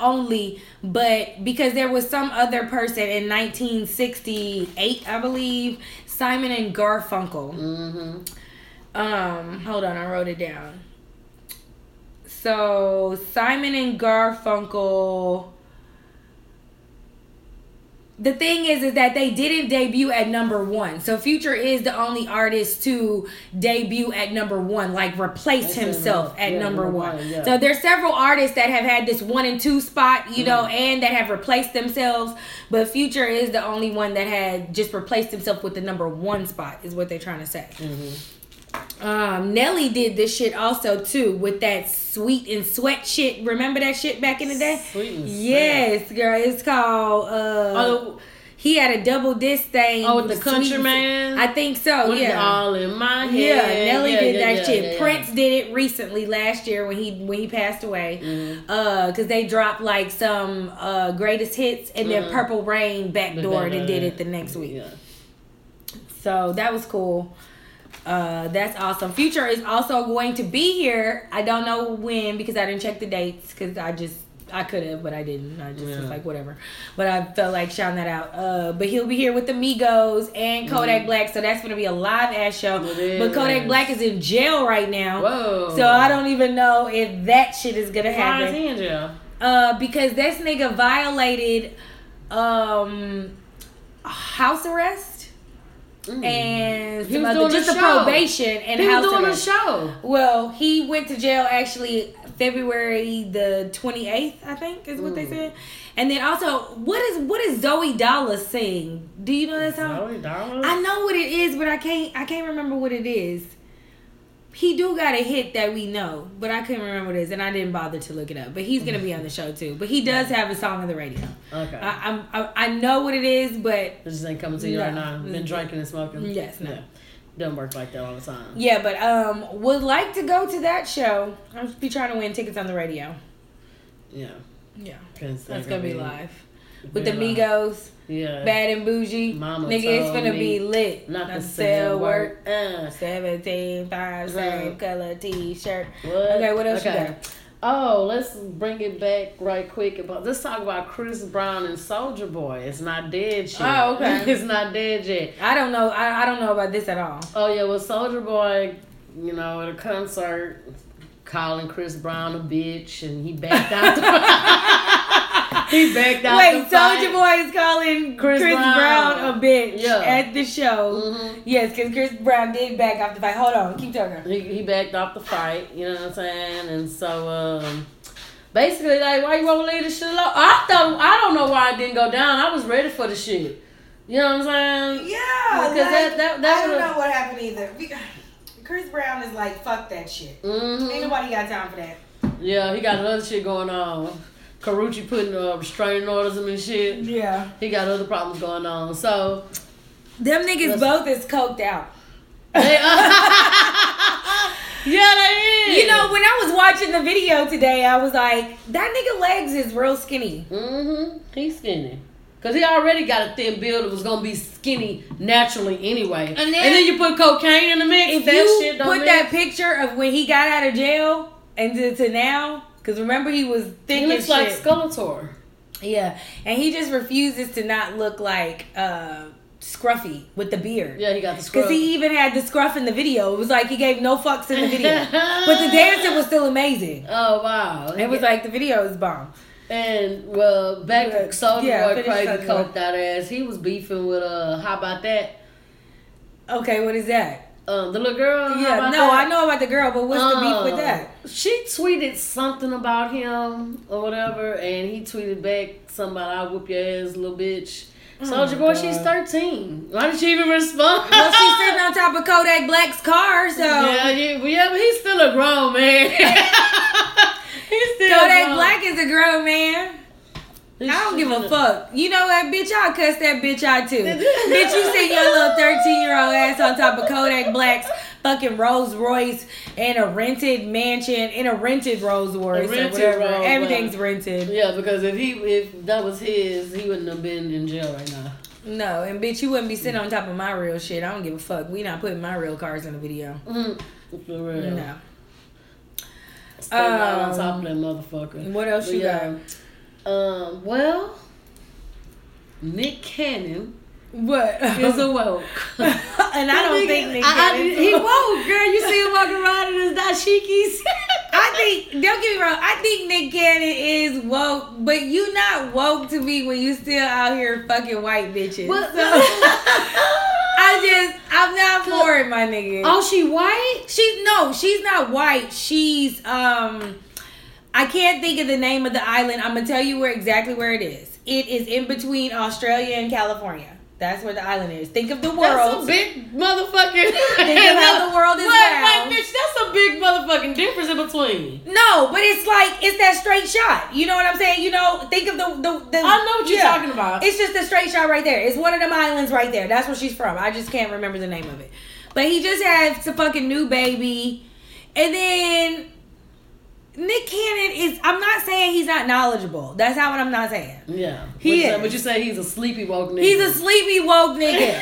only, but because there was some other person in 1968, I believe, Simon and Garfunkel. Hold on, I wrote it down. So Simon and Garfunkel. The thing is that they didn't debut at number 1. So Future is the only artist to debut at number 1, like replace himself at number one. Yeah. So there's several artists that have had this 1 and 2 spot, you know, and that have replaced themselves. But Future is the only one that had just replaced himself with the number 1 spot, is what they're trying to say. Nelly did this shit also too with that Sweet and Sweat shit. Remember that shit back in the day? Sweet and Sweat. Yes, girl. It's called He had a double diss thing. Oh, with the Countryman? I think so, with yeah. All in my head. Yeah, Nelly did that shit. Yeah. Prince did it recently last year when he passed away. Mm-hmm. Cause they dropped like some greatest hits and then Purple Rain backdoored and did it the next week. Yeah. So that was cool. That's awesome. Future is also going to be here. I don't know when because I didn't check the dates because I could have, but I didn't. I just was like, whatever. But I felt like shouting that out. But he'll be here with the Migos and Kodak Black. So that's going to be a live-ass show. But Kodak Black is in jail right now. Whoa. So I don't even know if that shit is going to happen. Why is he in jail? Because this nigga violated house arrest. And some other, just the probation and house arrest. He was doing a show. Well, he went to jail actually... February the 28th, I think, is what they said. And then also, what is Zoe Dalla sing? Do you know that song? Zoe Dalla? I know what it is, but I can't remember what it is. He do got a hit that we know, but I couldn't remember what it is, and I didn't bother to look it up. But he's gonna be on the show too. But he does have a song on the radio. Okay. I know what it is, but it just ain't coming to you right now. Been drinking and smoking. Yes. No. Yeah. Doesn't work like that all the time. Yeah, but would like to go to that show. I'll be trying to win tickets on the radio. Yeah. Yeah. That's going to be live. With the Migos. Yeah. Bad and Bougie. Mama nigga, it's going to be lit. Not the sell work. 17.5, same color t-shirt. What? Okay, what else you got? Oh, let's bring it back right quick. Let's talk about Chris Brown and Soulja Boy. It's not dead yet. Oh, okay. It's not dead yet. I don't know. I don't know about this at all. Oh, yeah. Well, Soulja Boy, at a concert, calling Chris Brown a bitch, and he backed out Wait, Soulja Boy is calling Chris Brown a bitch at the show. Mm-hmm. Yes, because Chris Brown did back off the fight. Hold on, keep talking. He backed off the fight, you know what I'm saying? And so, basically, like, why you won't leave this shit alone? I don't know why it didn't go down. I was ready for the shit. You know what I'm saying? Yeah. Because I don't know what happened either. Chris Brown is like, fuck that shit. Mm-hmm. Ain't nobody got time for that. Yeah, he got another shit going on. Karrueche putting restraining orders and shit. Yeah. He got other problems going on. So, them niggas both is coked out. They yeah, they is. You know, when I was watching the video today, I was like, that nigga legs is real skinny. Mm-hmm. He's skinny. Because he already got a thin build. It was going to be skinny naturally anyway. And then you put cocaine in the mix. If that you shit don't put mix. That picture of when he got out of jail and to now... Because remember, he was thick and shit. He looks like Skeletor. Yeah. And he just refuses to not look like Scruffy with the beard. Yeah, he got the scruff. Because he even had the scruff in the video. It was like he gave no fucks in the video. But the dancing was still amazing. Oh, wow. It was like the video was bomb. And, well, back to Soulja Boy crazy coked out ass. He was beefing with, how about that? Okay, what is that? The little girl? Yeah, I know about the girl, but what's the beef with that? She tweeted something about him or whatever, and he tweeted back something about, I'll whoop your ass, little bitch. Soulja Boy, she's 13. Why did she even respond? Well, she's sitting on top of Kodak Black's car, so. Yeah, but he's still a grown man. Kodak Black is a grown man. I don't give a fuck. You know what, bitch? I'll cuss that bitch out too. Bitch, you sent your little 13-year-old ass on top of Kodak Black's fucking Rolls Royce and a rented mansion and a rented Rolls Royce or whatever. Everything's rented. Yeah, because if that was his, he wouldn't have been in jail right now. No, and bitch, you wouldn't be sitting on top of my real shit. I don't give a fuck. We not putting my real cars in the video. For real. No. Stay right on top of that motherfucker. What else you got? Well, Nick Cannon is awoke. And I don't think Nick Cannon is awoke. He woke, girl. You see him walking around in his dashikis. Don't get me wrong, I think Nick Cannon is woke, but you not woke to me when you still out here fucking white bitches. What? So, I'm not for it, my nigga. Oh, she white? She's not white. She's, I can't think of the name of the island. I'm going to tell you exactly where it is. It is in between Australia and California. That's where the island is. Think of the world. That's a big motherfucking... Think of how the world is round. Like, bitch, that's a big motherfucking difference in between. No, but it's like, it's that straight shot. You know what I'm saying? You know, think of the I know what you're talking about. It's just a straight shot right there. It's one of them islands right there. That's where she's from. I just can't remember the name of it. But he just had some fucking new baby. And then... Nick Cannon is, I'm not saying he's not knowledgeable. That's not what I'm not saying. Yeah. He is. But you say he's a sleepy woke nigga. He's a sleepy woke nigga.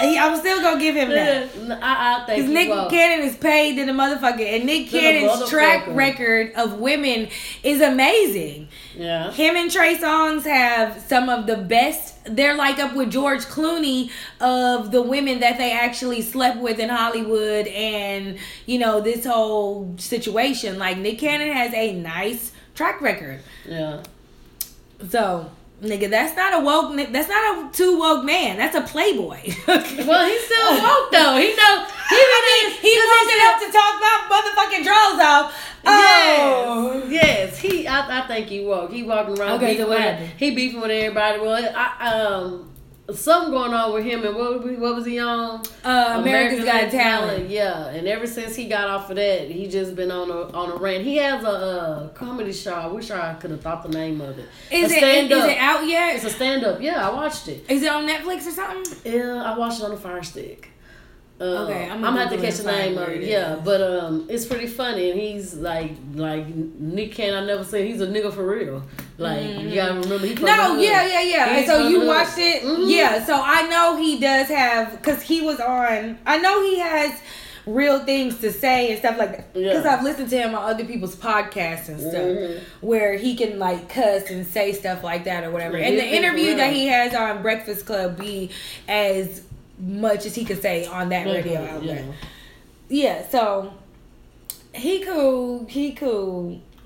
I'm still going to give him that. I think because Nick Cannon is paid to the motherfucker. And Nick Cannon's track record of women is amazing. Yeah. Him and Trey Songz have some of the best. They're like up with George Clooney of the women that they actually slept with in Hollywood and, you know, this whole situation. Like, Nick Cannon has a nice track record. Yeah. So... Nigga, that's not a woke. That's not a too woke man. That's a playboy. Well, he's still woke though. He know. He's woken up to talk about motherfucking draws off. Oh. Yes. He. I think he woke. He walking around. Okay. So what happened? He beefing with everybody. Well, something going on with him. And what was he on? America's Got Talent. Yeah. And ever since he got off of that, he just been on a rant. He has a comedy show. I wish I could have thought the name of it. Is it out yet? It's a stand up. Yeah, I watched it. Is it on Netflix or something? Yeah, I watched it on the Fire Stick. Okay, I'm gonna have to catch the name of it. Yeah, but it's pretty funny, and he's like Nick Cannon. I never said he's a nigga for real. Like you gotta remember. And so you watched it. Mm-hmm. Yeah, so I know he does have because he was on. I know he has real things to say and stuff like that because I've listened to him on other people's podcasts and stuff where he can like cuss and say stuff like that or whatever. And the interview that he has on Breakfast Club be as much as he could say on that radio outlet. Yeah, so he cool,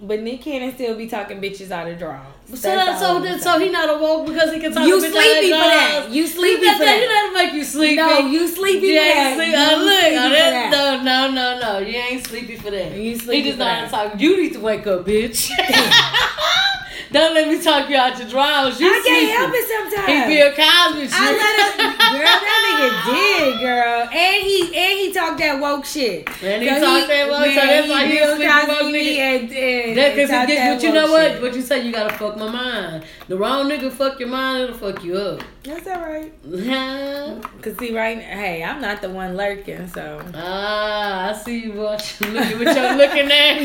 but Nick Cannon still be talking bitches out of draws. So he not awoke because he can talk. You sleepy out of for that? You sleepy for that? He doesn't make you sleepy. No, you sleepy for that? No, you ain't sleepy for that. You sleepy. He just not talk. You need to wake up, bitch. Don't let me talk you out your drawers. I can't help it sometimes. He be a Cosby shit. I let him, girl, that nigga did, girl. And he talked that woke shit. And he talked that woke shit. So that's why he was sleeping woke nigga. And that's because he gets, but you know what? What you say, you gotta fuck my mind. The wrong nigga fuck your mind, it'll fuck you up. That's all right. Cause see, right now, hey, I'm not the one lurking, so. I see you watching. Look at what you're looking at.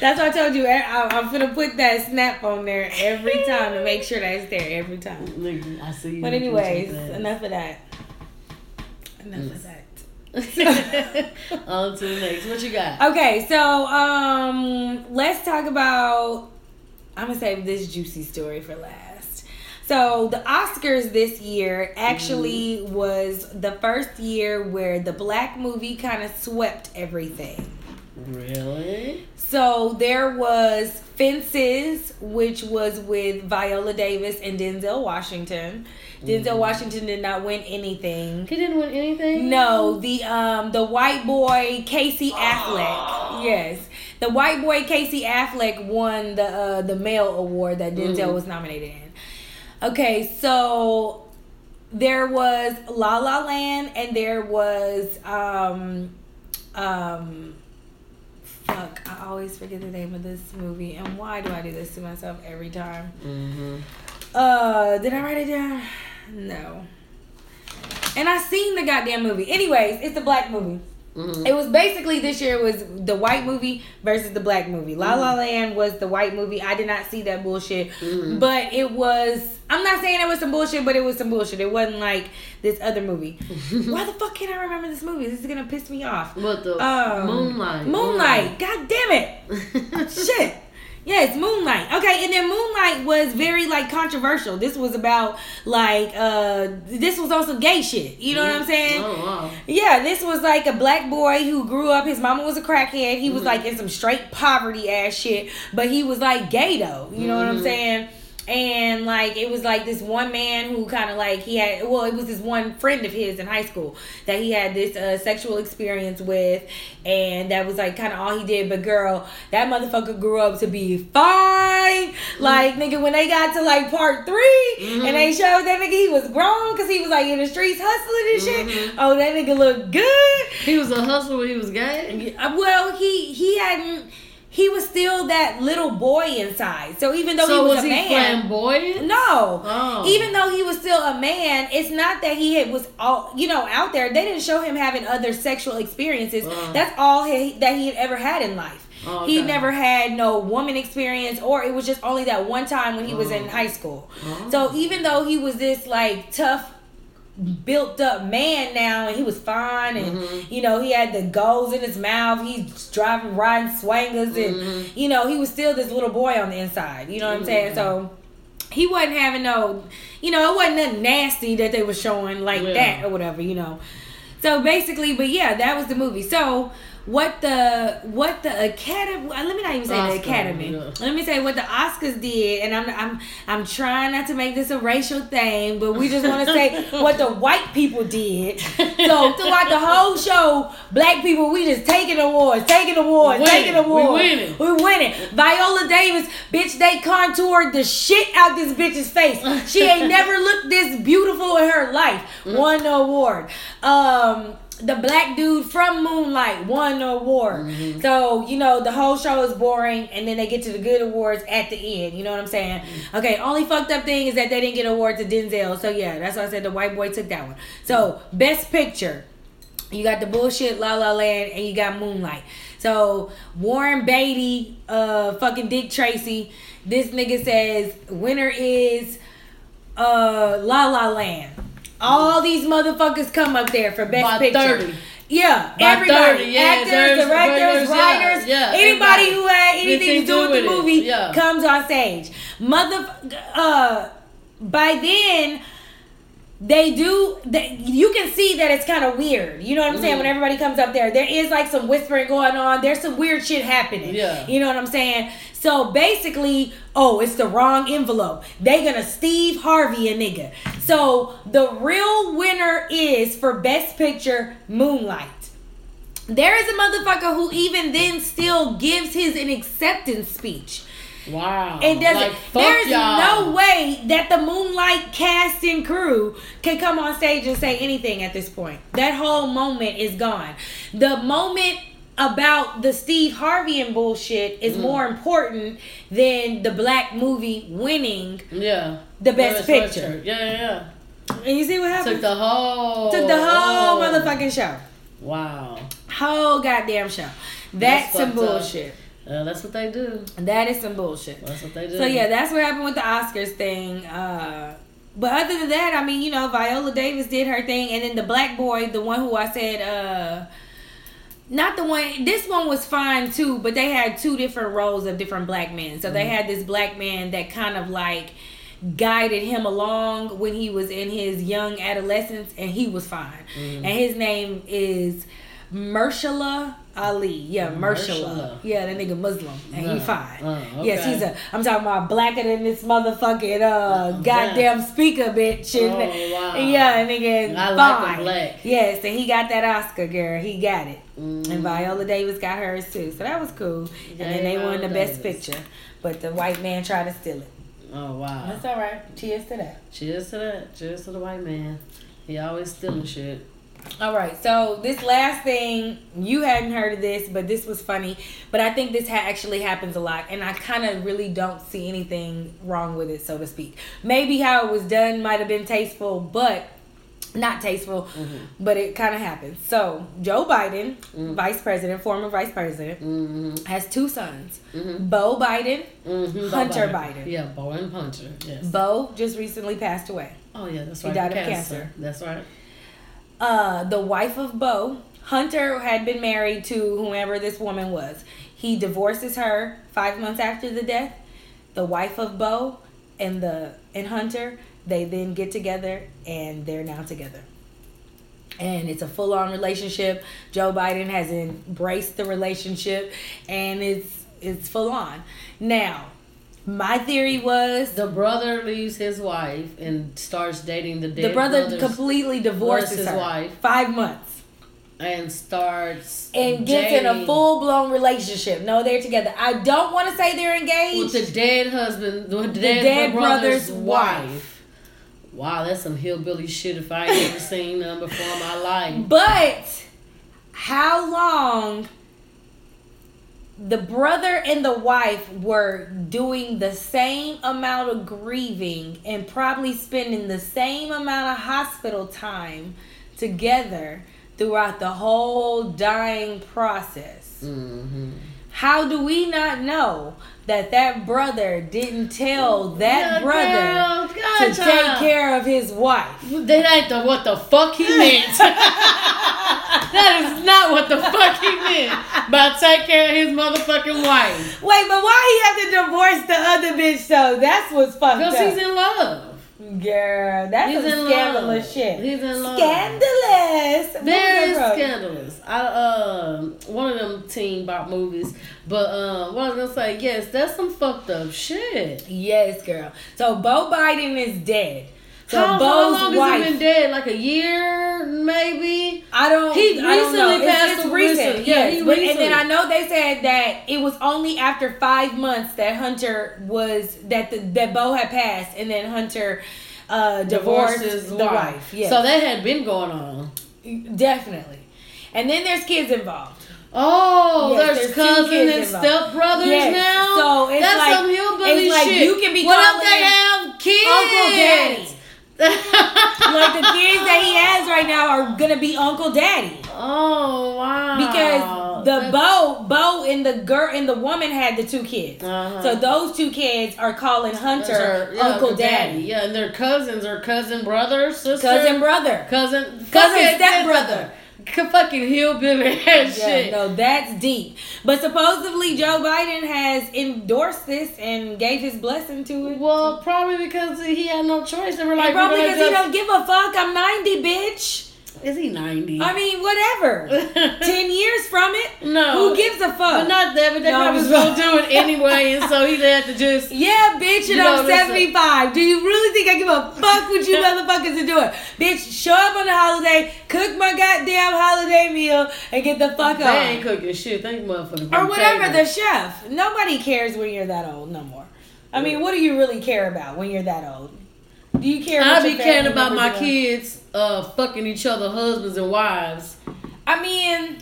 That's why I told you, I'm finna put that snap on there every time to make sure that it's there every time. I see you. But anyways, enough of that. On to the next. What you got? Okay, so let's talk about. I'm gonna save this juicy story for last. So the Oscars this year actually was the first year where the black movie kind of swept everything. Really? So there was Fences, which was with Viola Davis and Denzel Washington. Denzel Washington did not win anything. He didn't win anything? No. The white boy Casey Affleck. Yes. The white boy Casey Affleck won the male award that Denzel was nominated in. Okay, so there was La La Land and there was fuck, I always forget the name of this movie. And why do I do this to myself every time? Did I write it down? No. And I seen the goddamn movie. Anyways, it's a black movie. It was basically this year was the white movie versus the black movie. La La Land was the white movie. I did not see that bullshit. But it was... I'm not saying it was some bullshit, but it was some bullshit. It wasn't like this other movie. Why the fuck can't I remember this movie? This is going to piss me off. What the... Moonlight. God damn it. Shit. Yes, Moonlight. Okay, and then Moonlight was very, like, controversial. This was about, like, this was on some gay shit. You know what I'm saying? Oh, wow. Yeah, this was, like, a black boy who grew up. His mama was a crackhead. He was, like, in some straight poverty-ass shit. But he was, like, gay, though. You know what I'm saying? And, like, it was, like, this one man who kind of, like, he had... Well, it was this one friend of his in high school that he had this sexual experience with. And that was, like, kind of all he did. But, girl, that motherfucker grew up to be fine. Mm-hmm. Like, nigga, when they got to, like, part 3 mm-hmm. and they showed that nigga, he was grown because he was, like, in the streets hustling and shit. Mm-hmm. Oh, that nigga looked good. He was a hustler when he was gay? Well, he hadn't... He was still that little boy inside. So even though he was a man... So was he flamboyant? No. Oh. Even though he was still a man, it's not that he was all, you know, out there. They didn't show him having other sexual experiences. That's all that he had ever had in life. Oh, okay. He never had no woman experience, or it was just only that one time when he was in high school. Oh. So even though he was this, like, tough... built up man now, and he was fine, and mm-hmm. you know, he had the goals in his mouth, he's driving, riding swangers, and mm-hmm. you know, he was still this little boy on the inside, you know what mm-hmm. I'm saying? So he wasn't having no, you know, it wasn't nothing nasty that they were showing like that or whatever, you know. So basically, but yeah, that was the movie. So what the Academy, let me not even say Oscar, the Academy. Yeah. Let me say what the Oscars did, and I'm trying not to make this a racial thing, but we just want to say what the white people did. So throughout the whole show, black people, we just taking awards. We winning. Viola Davis, bitch, they contoured the shit out this bitch's face. She ain't never looked this beautiful in her life. Won the award. The black dude from Moonlight won the award. Mm-hmm. So, you know, the whole show is boring, and then they get to the good awards at the end. You know what I'm saying? Okay, only fucked up thing is that they didn't get an award to Denzel. So, yeah, that's why I said the white boy took that one. So, Best Picture. You got the bullshit La La Land, and you got Moonlight. So, Warren Beatty, fucking Dick Tracy, this nigga says, winner is La La Land. All these motherfuckers come up there for Best By Picture. 30. Yeah, By everybody. 30, yeah, actors, directors, writers, anybody who had anything to do with the movie comes on stage. By then, you can see that it's kind of weird. You know what I'm saying? When everybody comes up there, there is like some whispering going on. There's some weird shit happening. Yeah. You know what I'm saying? So basically, it's the wrong envelope. They gonna Steve Harvey a nigga. So the real winner is for Best Picture, Moonlight. There is a motherfucker who even then still gives his an acceptance speech. Wow. It doesn't. Like, there is no way that the Moonlight cast and crew can come on stage and say anything at this point. That whole moment is gone. The moment about the Steve Harvey and bullshit is more important than the black movie winning the Best Picture. Yeah. And you see what happened? Took the whole motherfucking show. Wow. Whole goddamn show. That's some bullshit. That's what they do. That is some bullshit. That's what they do. So, yeah, that's what happened with the Oscars thing. But other than that, I mean, you know, Viola Davis did her thing. And then the black boy, the one who I said, not the one, this one was fine too, but they had two different roles of different black men. So they had this black man that kind of like guided him along when he was in his young adolescence, and he was fine. And his name is Mahershala Ali. Yeah, Mahershala. Yeah, that nigga Muslim. And he fine. Okay. Yes, I'm talking about blacker than this motherfucking goddamn speaker, bitch. And, wow. Yeah, nigga fine. Like the black. Yes, and he got that Oscar, girl. He got it. And Viola Davis got hers, too. So that was cool. And then they won the Best Picture. But the white man tried to steal it. Oh, wow. That's all right. Cheers to that. Cheers to that. Cheers to the white man. He always stealing shit. All right, so this last thing, you hadn't heard of this, but this was funny. But I think this actually happens a lot, and I kind of really don't see anything wrong with it, so to speak. Maybe how it was done might have been tasteful, but not tasteful, but it kind of happens. So Joe Biden, former vice president, has two sons, Beau Biden, Hunter Biden. Yeah, Beau and Hunter, yes. Beau just recently passed away. Oh, yeah, that's right. He died of cancer. That's right. The wife of Beau, Hunter, had been married to whomever this woman was. He divorces her 5 months after the death. The wife of Beau and Hunter, they then get together, and they're now together. And it's a full-on relationship. Joe Biden has embraced the relationship, and it's full-on. Now, My theory was the brother leaves his wife and starts dating the dead. The brother completely divorces his wife. 5 months. And starts and gets dating. In a full blown relationship. No, they're together. I don't want to say they're engaged. With the dead husband, the dead brother's wife. Wow, that's some hillbilly shit if I ain't ever seen none before in my life. But how long the brother and the wife were doing the same amount of grieving and probably spending the same amount of hospital time together throughout the whole dying process. Mm-hmm. How do we not know that brother didn't tell that brother to take care of his wife? That ain't what the fuck he meant. That is not what the fuck he meant by take care of his motherfucking wife. Wait, but why he have to divorce the other bitch though? That's what's fucked up. Because he's in love. Girl, that's some scandalous shit. He's in love. Scandalous. Very scandalous. I one of them teen bop movies. But what I was gonna say, yes, that's some fucked up shit. Yes, girl. So Beau Biden is dead. So how long has he been dead? Like a year, maybe? He recently passed away. Yeah, he recently. And then I know they said that it was only after 5 months that Beau had passed, and then Hunter divorced the wife. Yes. So that had been going on. Definitely. And then there's kids involved. Oh, yes, there's cousins and stepbrothers now? So it's that's like, some hillbilly it's like shit. You can be what if they have kids? Uncle Daddy. Like the kids that he has right now are gonna be Uncle Daddy. Oh wow! Because the Beau and the girl and the woman had the two kids, so those two kids are calling Hunter Uncle Daddy. Yeah, and their cousins are cousin brother, sister, cousin stepbrother. Fucking hillbilly ass shit. No, that's deep. But supposedly Joe Biden has endorsed this and gave his blessing to it. Well, probably because he had no choice. They were like, probably because he don't give a fuck. I'm 90, bitch. Is he 90? I mean, whatever. 10 years from it. No. Who gives a fuck? But not that, but they probably was going to do it anyway, and so he had to just... Yeah, bitch, and I'm 75. Do you really think I give a fuck what you motherfuckers are doing? Bitch, show up on the holiday, cook my goddamn holiday meal, and get the fuck off. They ain't cooking shit. Thank you, motherfucker. Or whatever, the chef. Nobody cares when you're that old no more. I mean, what do you really care about when you're that old? Do you care about caring about my kids fucking each other, husbands and wives. I mean,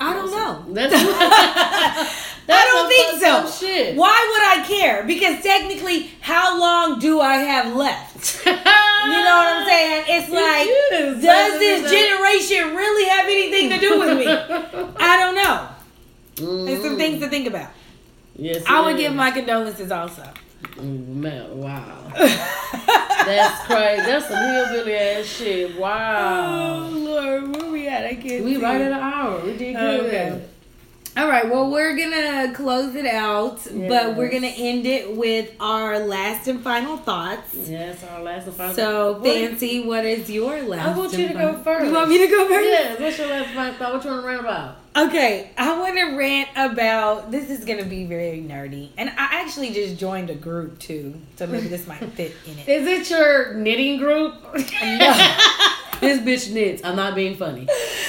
I don't know. I don't think so. Shit. Why would I care? Because technically, how long do I have left? You know what I'm saying? It's like, does this generation really have anything to do with me? I don't know. There's some things to think about. Yes, I would give my condolences also. Man, wow. That's crazy. That's some hillbilly ass shit. Wow. Oh Lord, where we at? I can't. We right at an hour. We did good. Okay. All right. Well, we're gonna close it out, but we're gonna end it with our last and final thoughts. Yes, our last and final. So, Fancy, what is your last? I want you to go first. You want me to go first? Yes. What's your last and final thought? What you want to rant about? Okay, I want to rant about, this is going to be very nerdy, and I actually just joined a group too, so maybe this might fit in it. Is it your knitting group? No. This bitch knits. I'm not being funny.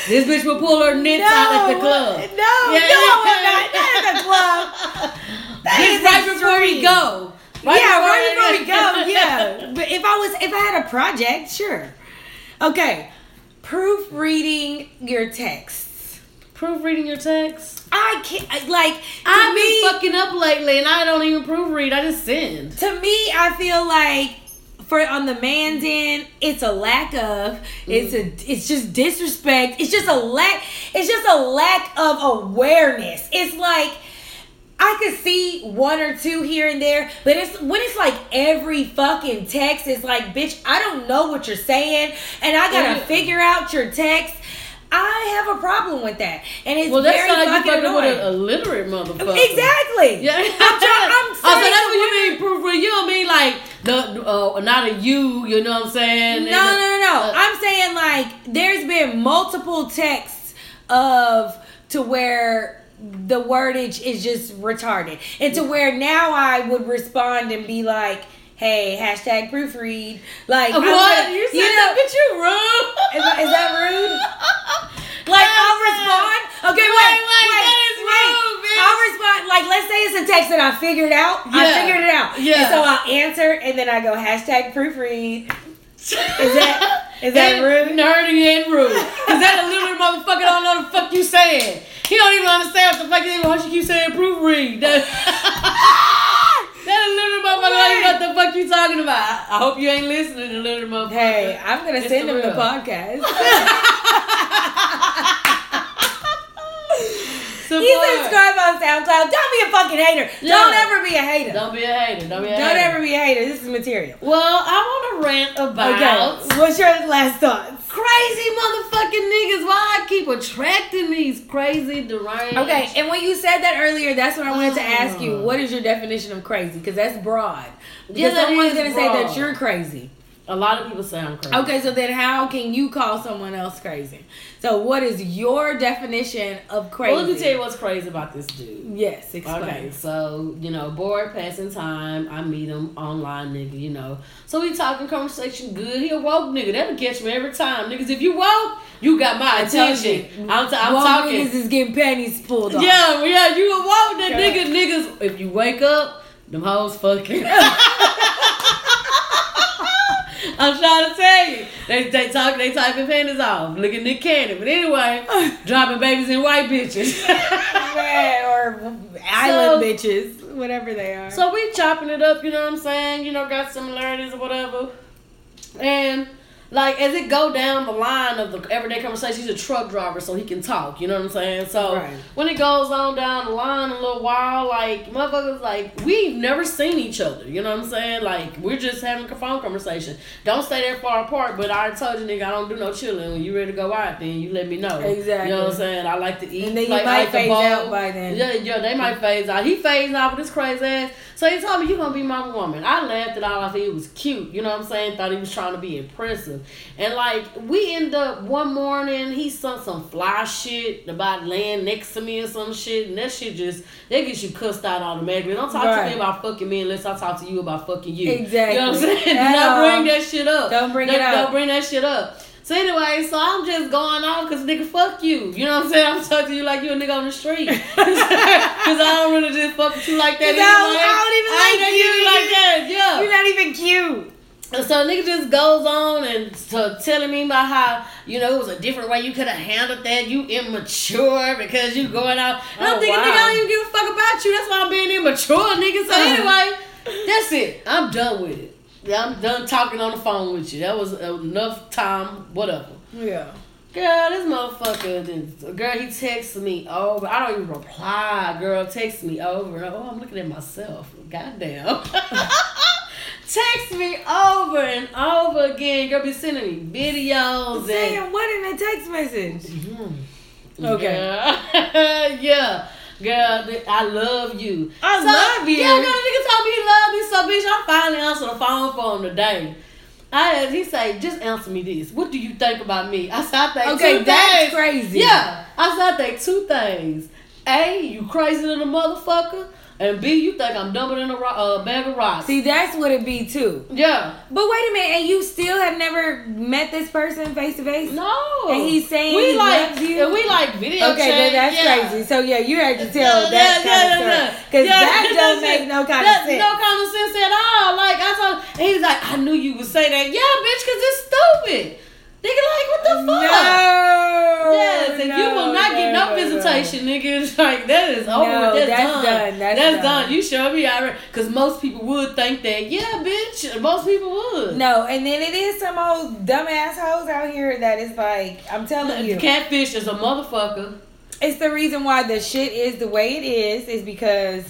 This bitch will pull her knits out at the club. No, I'm not at the club. This right before we go. Right before we go. But if I had a project, sure. Okay, proofreading your text. Proofreading your text? I can't, like, I've been fucking up lately and I don't even proofread. I just send. To me, I feel like on the man's end, it's a lack of, it's just disrespect. It's just a lack of awareness. It's like, I could see one or two here and there, but when it's like every fucking text, it's like, bitch, I don't know what you're saying and I gotta figure out your text. I have a problem with that, and it's very fucking annoying. Well, that's not like you fucking with an illiterate motherfucker. Exactly. Yeah, I'm saying. So that's what you mean, proofread. You don't mean like the not a you. You know what I'm saying? No. I'm saying like there's been multiple texts to where the wordage is just retarded. And to where now I would respond and be like, hey, # proofread. Like, what? Gonna, you said you know, that, but you're rude. Is that rude? Like, that's I'll respond. Okay, wait. That is rude, bitch. I'll respond. Like, let's say it's a text that I figured out. Yeah. Yeah. And so I'll answer, and then I go, # proofread. Is that rude? Nerdy and rude. Because that illiterate motherfucker don't know the fuck you saying. He don't even understand what the fuck you saying. Why she keep saying proofread? That illiterate motherfucker don't even know what the fuck you talking about. I hope you ain't listening to illiterate motherfucker. Hey, I'm going to send him the podcast. You subscribe on SoundCloud. Don't be a fucking hater. Yeah. Don't ever be a hater. Don't ever be a hater. This is material. Well, I want to rant about... Okay. What's your last thoughts? Crazy motherfucking niggas. Why I keep attracting these crazy deranged... Okay, and when you said that earlier, that's what I wanted to ask you. What is your definition of crazy? Because that's broad. Because someone's going to say that you're crazy. A lot of people say I'm crazy. Okay, so then how can you call someone else crazy? So what is your definition of crazy? Well, let me tell you what's crazy about this dude. Yes, explain. Okay, so, you know, bored, passing time. I meet him online, nigga, you know. So we talking conversation good. He a woke nigga. That'll catch me every time. Niggas, if you woke, you got my attention. I'm woke talking. Niggas is getting panties pulled off. Yeah, you a woke that nigga. Niggas, if you wake up, them hoes fucking. I'm trying to tell you. They talking panties off. Look at Nick Candy. But anyway, dropping babies in white bitches. Man, or island bitches. Whatever they are. So we chopping it up, you know what I'm saying? You know, got similarities or whatever. And like as it go down the line of the everyday conversation, he's a truck driver, so he can talk, you know what I'm saying? So when it goes on down the line a little while, like motherfuckers like we've never seen each other, you know what I'm saying? Like we're just having a phone conversation. Don't stay that far apart, but I already told you nigga I don't do no chilling. When you ready to go out, then you let me know. Exactly. You know what I'm saying? I like to eat. And then you might fade out by then. Yeah, they might phase out. He phased out with his crazy ass. So he told me you gonna be my woman. I laughed it all off. It was cute, you know what I'm saying? Thought he was trying to be impressive. And like we end up one morning, he sung some fly shit about laying next to me or some shit, and that shit just that gets you cussed out automatically. Don't talk to me about fucking me unless I talk to you about fucking you. Exactly. You know what I'm saying? Don't bring that shit up. Don't bring that shit up. So anyway, so I'm just going off because nigga, fuck you. You know what I'm saying? I'm talking to you like you a nigga on the street. Because I don't really just fuck with you like that. No, I don't even like you. Yeah. You're not even cute. So nigga just goes on and telling me about how, you know, it was a different way you could have handled that. You immature because you going out. And I'm thinking, nigga, I don't even give a fuck about you. That's why I'm being immature, nigga. So anyway, that's it. I'm done with it. I'm done talking on the phone with you. That was enough time, whatever. Yeah. Girl, this motherfucker, girl, he texted me over. I don't even reply. Girl, text me over. Oh, I'm looking at myself. Goddamn. Text me over and over again. Girl be sending me videos. Saying what in a text message? Mm-hmm. Okay. Yeah. Girl, I love you. I love you. Yeah, girl, nigga told me he loved me. So, bitch, I finally answered the phone for him today. He said, just answer me this. What do you think about me? I said, I think two things. Okay, that's crazy. Yeah. I said, I think two things. A, you crazy than a motherfucker. And B, you think I'm dumber than a bag of rocks. See, that's what it be, too. Yeah. But wait a minute. And you still have never met this person face-to-face? No. And he's saying we he like, loves you? And we like video chat. That's crazy. So, yeah, you had to tell that kind of stuff. Because that doesn't make no kind of sense. No common sense at all. Like, I told him, he's like, I knew you would say that. Yeah, bitch, because it's stupid. Nigga, like, what the fuck? No. Yes, and you will not get no visitation, nigga. It's like, that is over. No, that's done. That's done. You show me already. Because most people would think that. Yeah, bitch. Most people would. No, and then it is some old dumb assholes out here that is like, I'm telling you. Catfish is a motherfucker. It's the reason why the shit is the way it is because...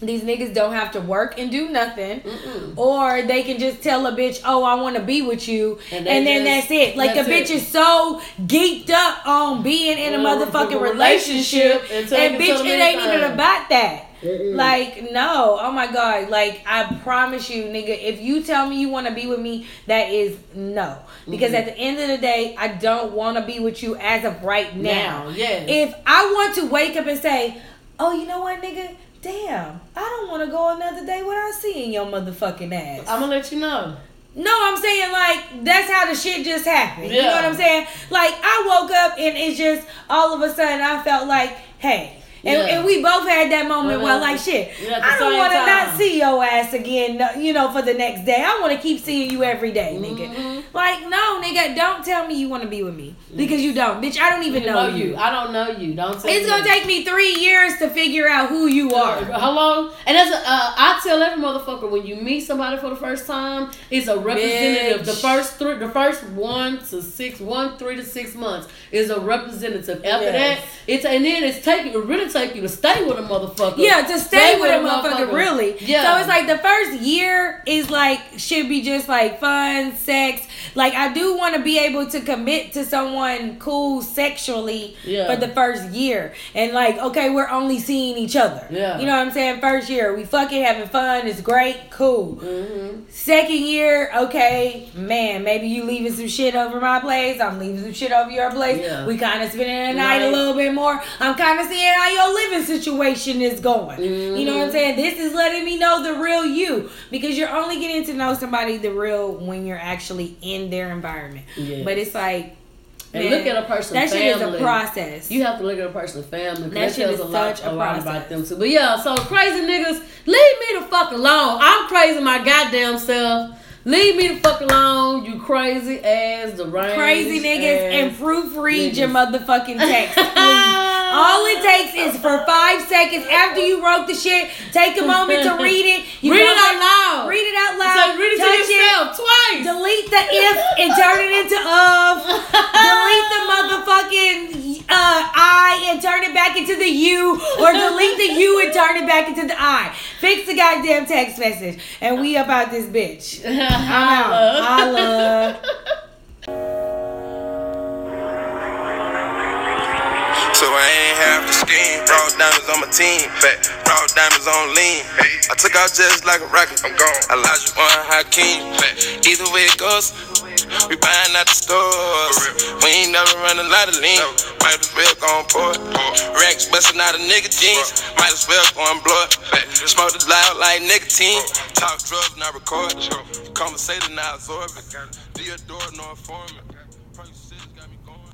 These niggas don't have to work and do nothing. Mm-mm. Or they can just tell a bitch, oh, I want to be with you. And then that's it. Like, that's the bitch is so geeked up on being in a motherfucking relationship. And bitch, it ain't even about that. Mm-mm. Like, no. Oh, my God. Like, I promise you, nigga, if you tell me you want to be with me, that is no. Because at the end of the day, I don't want to be with you as of right now. Yes. If I want to wake up and say, oh, you know what, nigga? Damn, I don't want to go another day without seeing your motherfucking ass. I'm going to let you know. No, I'm saying, like, that's how the shit just happened. Yeah. You know what I'm saying? Like, I woke up and it's just, all of a sudden, I felt like, hey. And, and we both had that moment where, like, shit, I don't want to not see your ass again, you know, for the next day. I want to keep seeing you every day, nigga. Mm-hmm. Like, no, nigga, don't tell me you want to be with me. Because you don't. Bitch, I don't even know you. I don't know you. Don't tell me. It's going to take me 3 years to figure out who you are. Hello? And that's I tell every motherfucker, when you meet somebody for the first time, it's a representative. Bitch. The first 3 to 6 months is a representative. After that, it's and then it's taking, it really take you to stay with a motherfucker. Yeah, to stay with a motherfucker, really. Yeah. So it's like the first year is like, should be just like fun, sex. Like, I do want to be able to commit to someone cool sexually for the first year. And like, okay, we're only seeing each other. Yeah. You know what I'm saying? First year, we fucking having fun. It's great. Cool. Mm-hmm. Second year, okay, man, maybe you leaving some shit over my place. I'm leaving some shit over your place. Yeah. We kind of spending the night a little bit more. I'm kind of seeing how your living situation is going. Mm-hmm. You know what I'm saying? This is letting me know the real you, because you're only getting to know somebody the real when you're actually in their environment. Yes. But it's like, and look at a person's family. That shit is a process. You have to look at a person's family. That shit is such a lot about them too. But yeah, so crazy niggas, leave me the fuck alone. I'm crazy my goddamn self. Leave me the fuck alone, you crazy ass, deranged crazy niggas, and proofread your motherfucking text, please. All it takes is for 5 seconds after you wrote the shit, take a moment to read it. You read it out loud. Read it out loud. So read it to yourself twice. Delete the if and turn it into of. Delete the motherfucking I and turn it back into the you. Or delete the you and turn it back into the I. Fix the goddamn text message. And we about this bitch. I'm out. So I ain't have to scheme. Raw diamonds on my team. Fat raw diamonds on lean. I took out just like a rocket. I'm gone. Elijah one Hakeem. Either way it goes, we buying out the stores. We ain't never run a lot of lean. Might as well go on port. Racks busting out of nigga jeans. Might as well go on blood. Smoke it loud like nicotine. Talk drugs, not record. Conversating, not absorb it. The door, no informant. Probably got me going.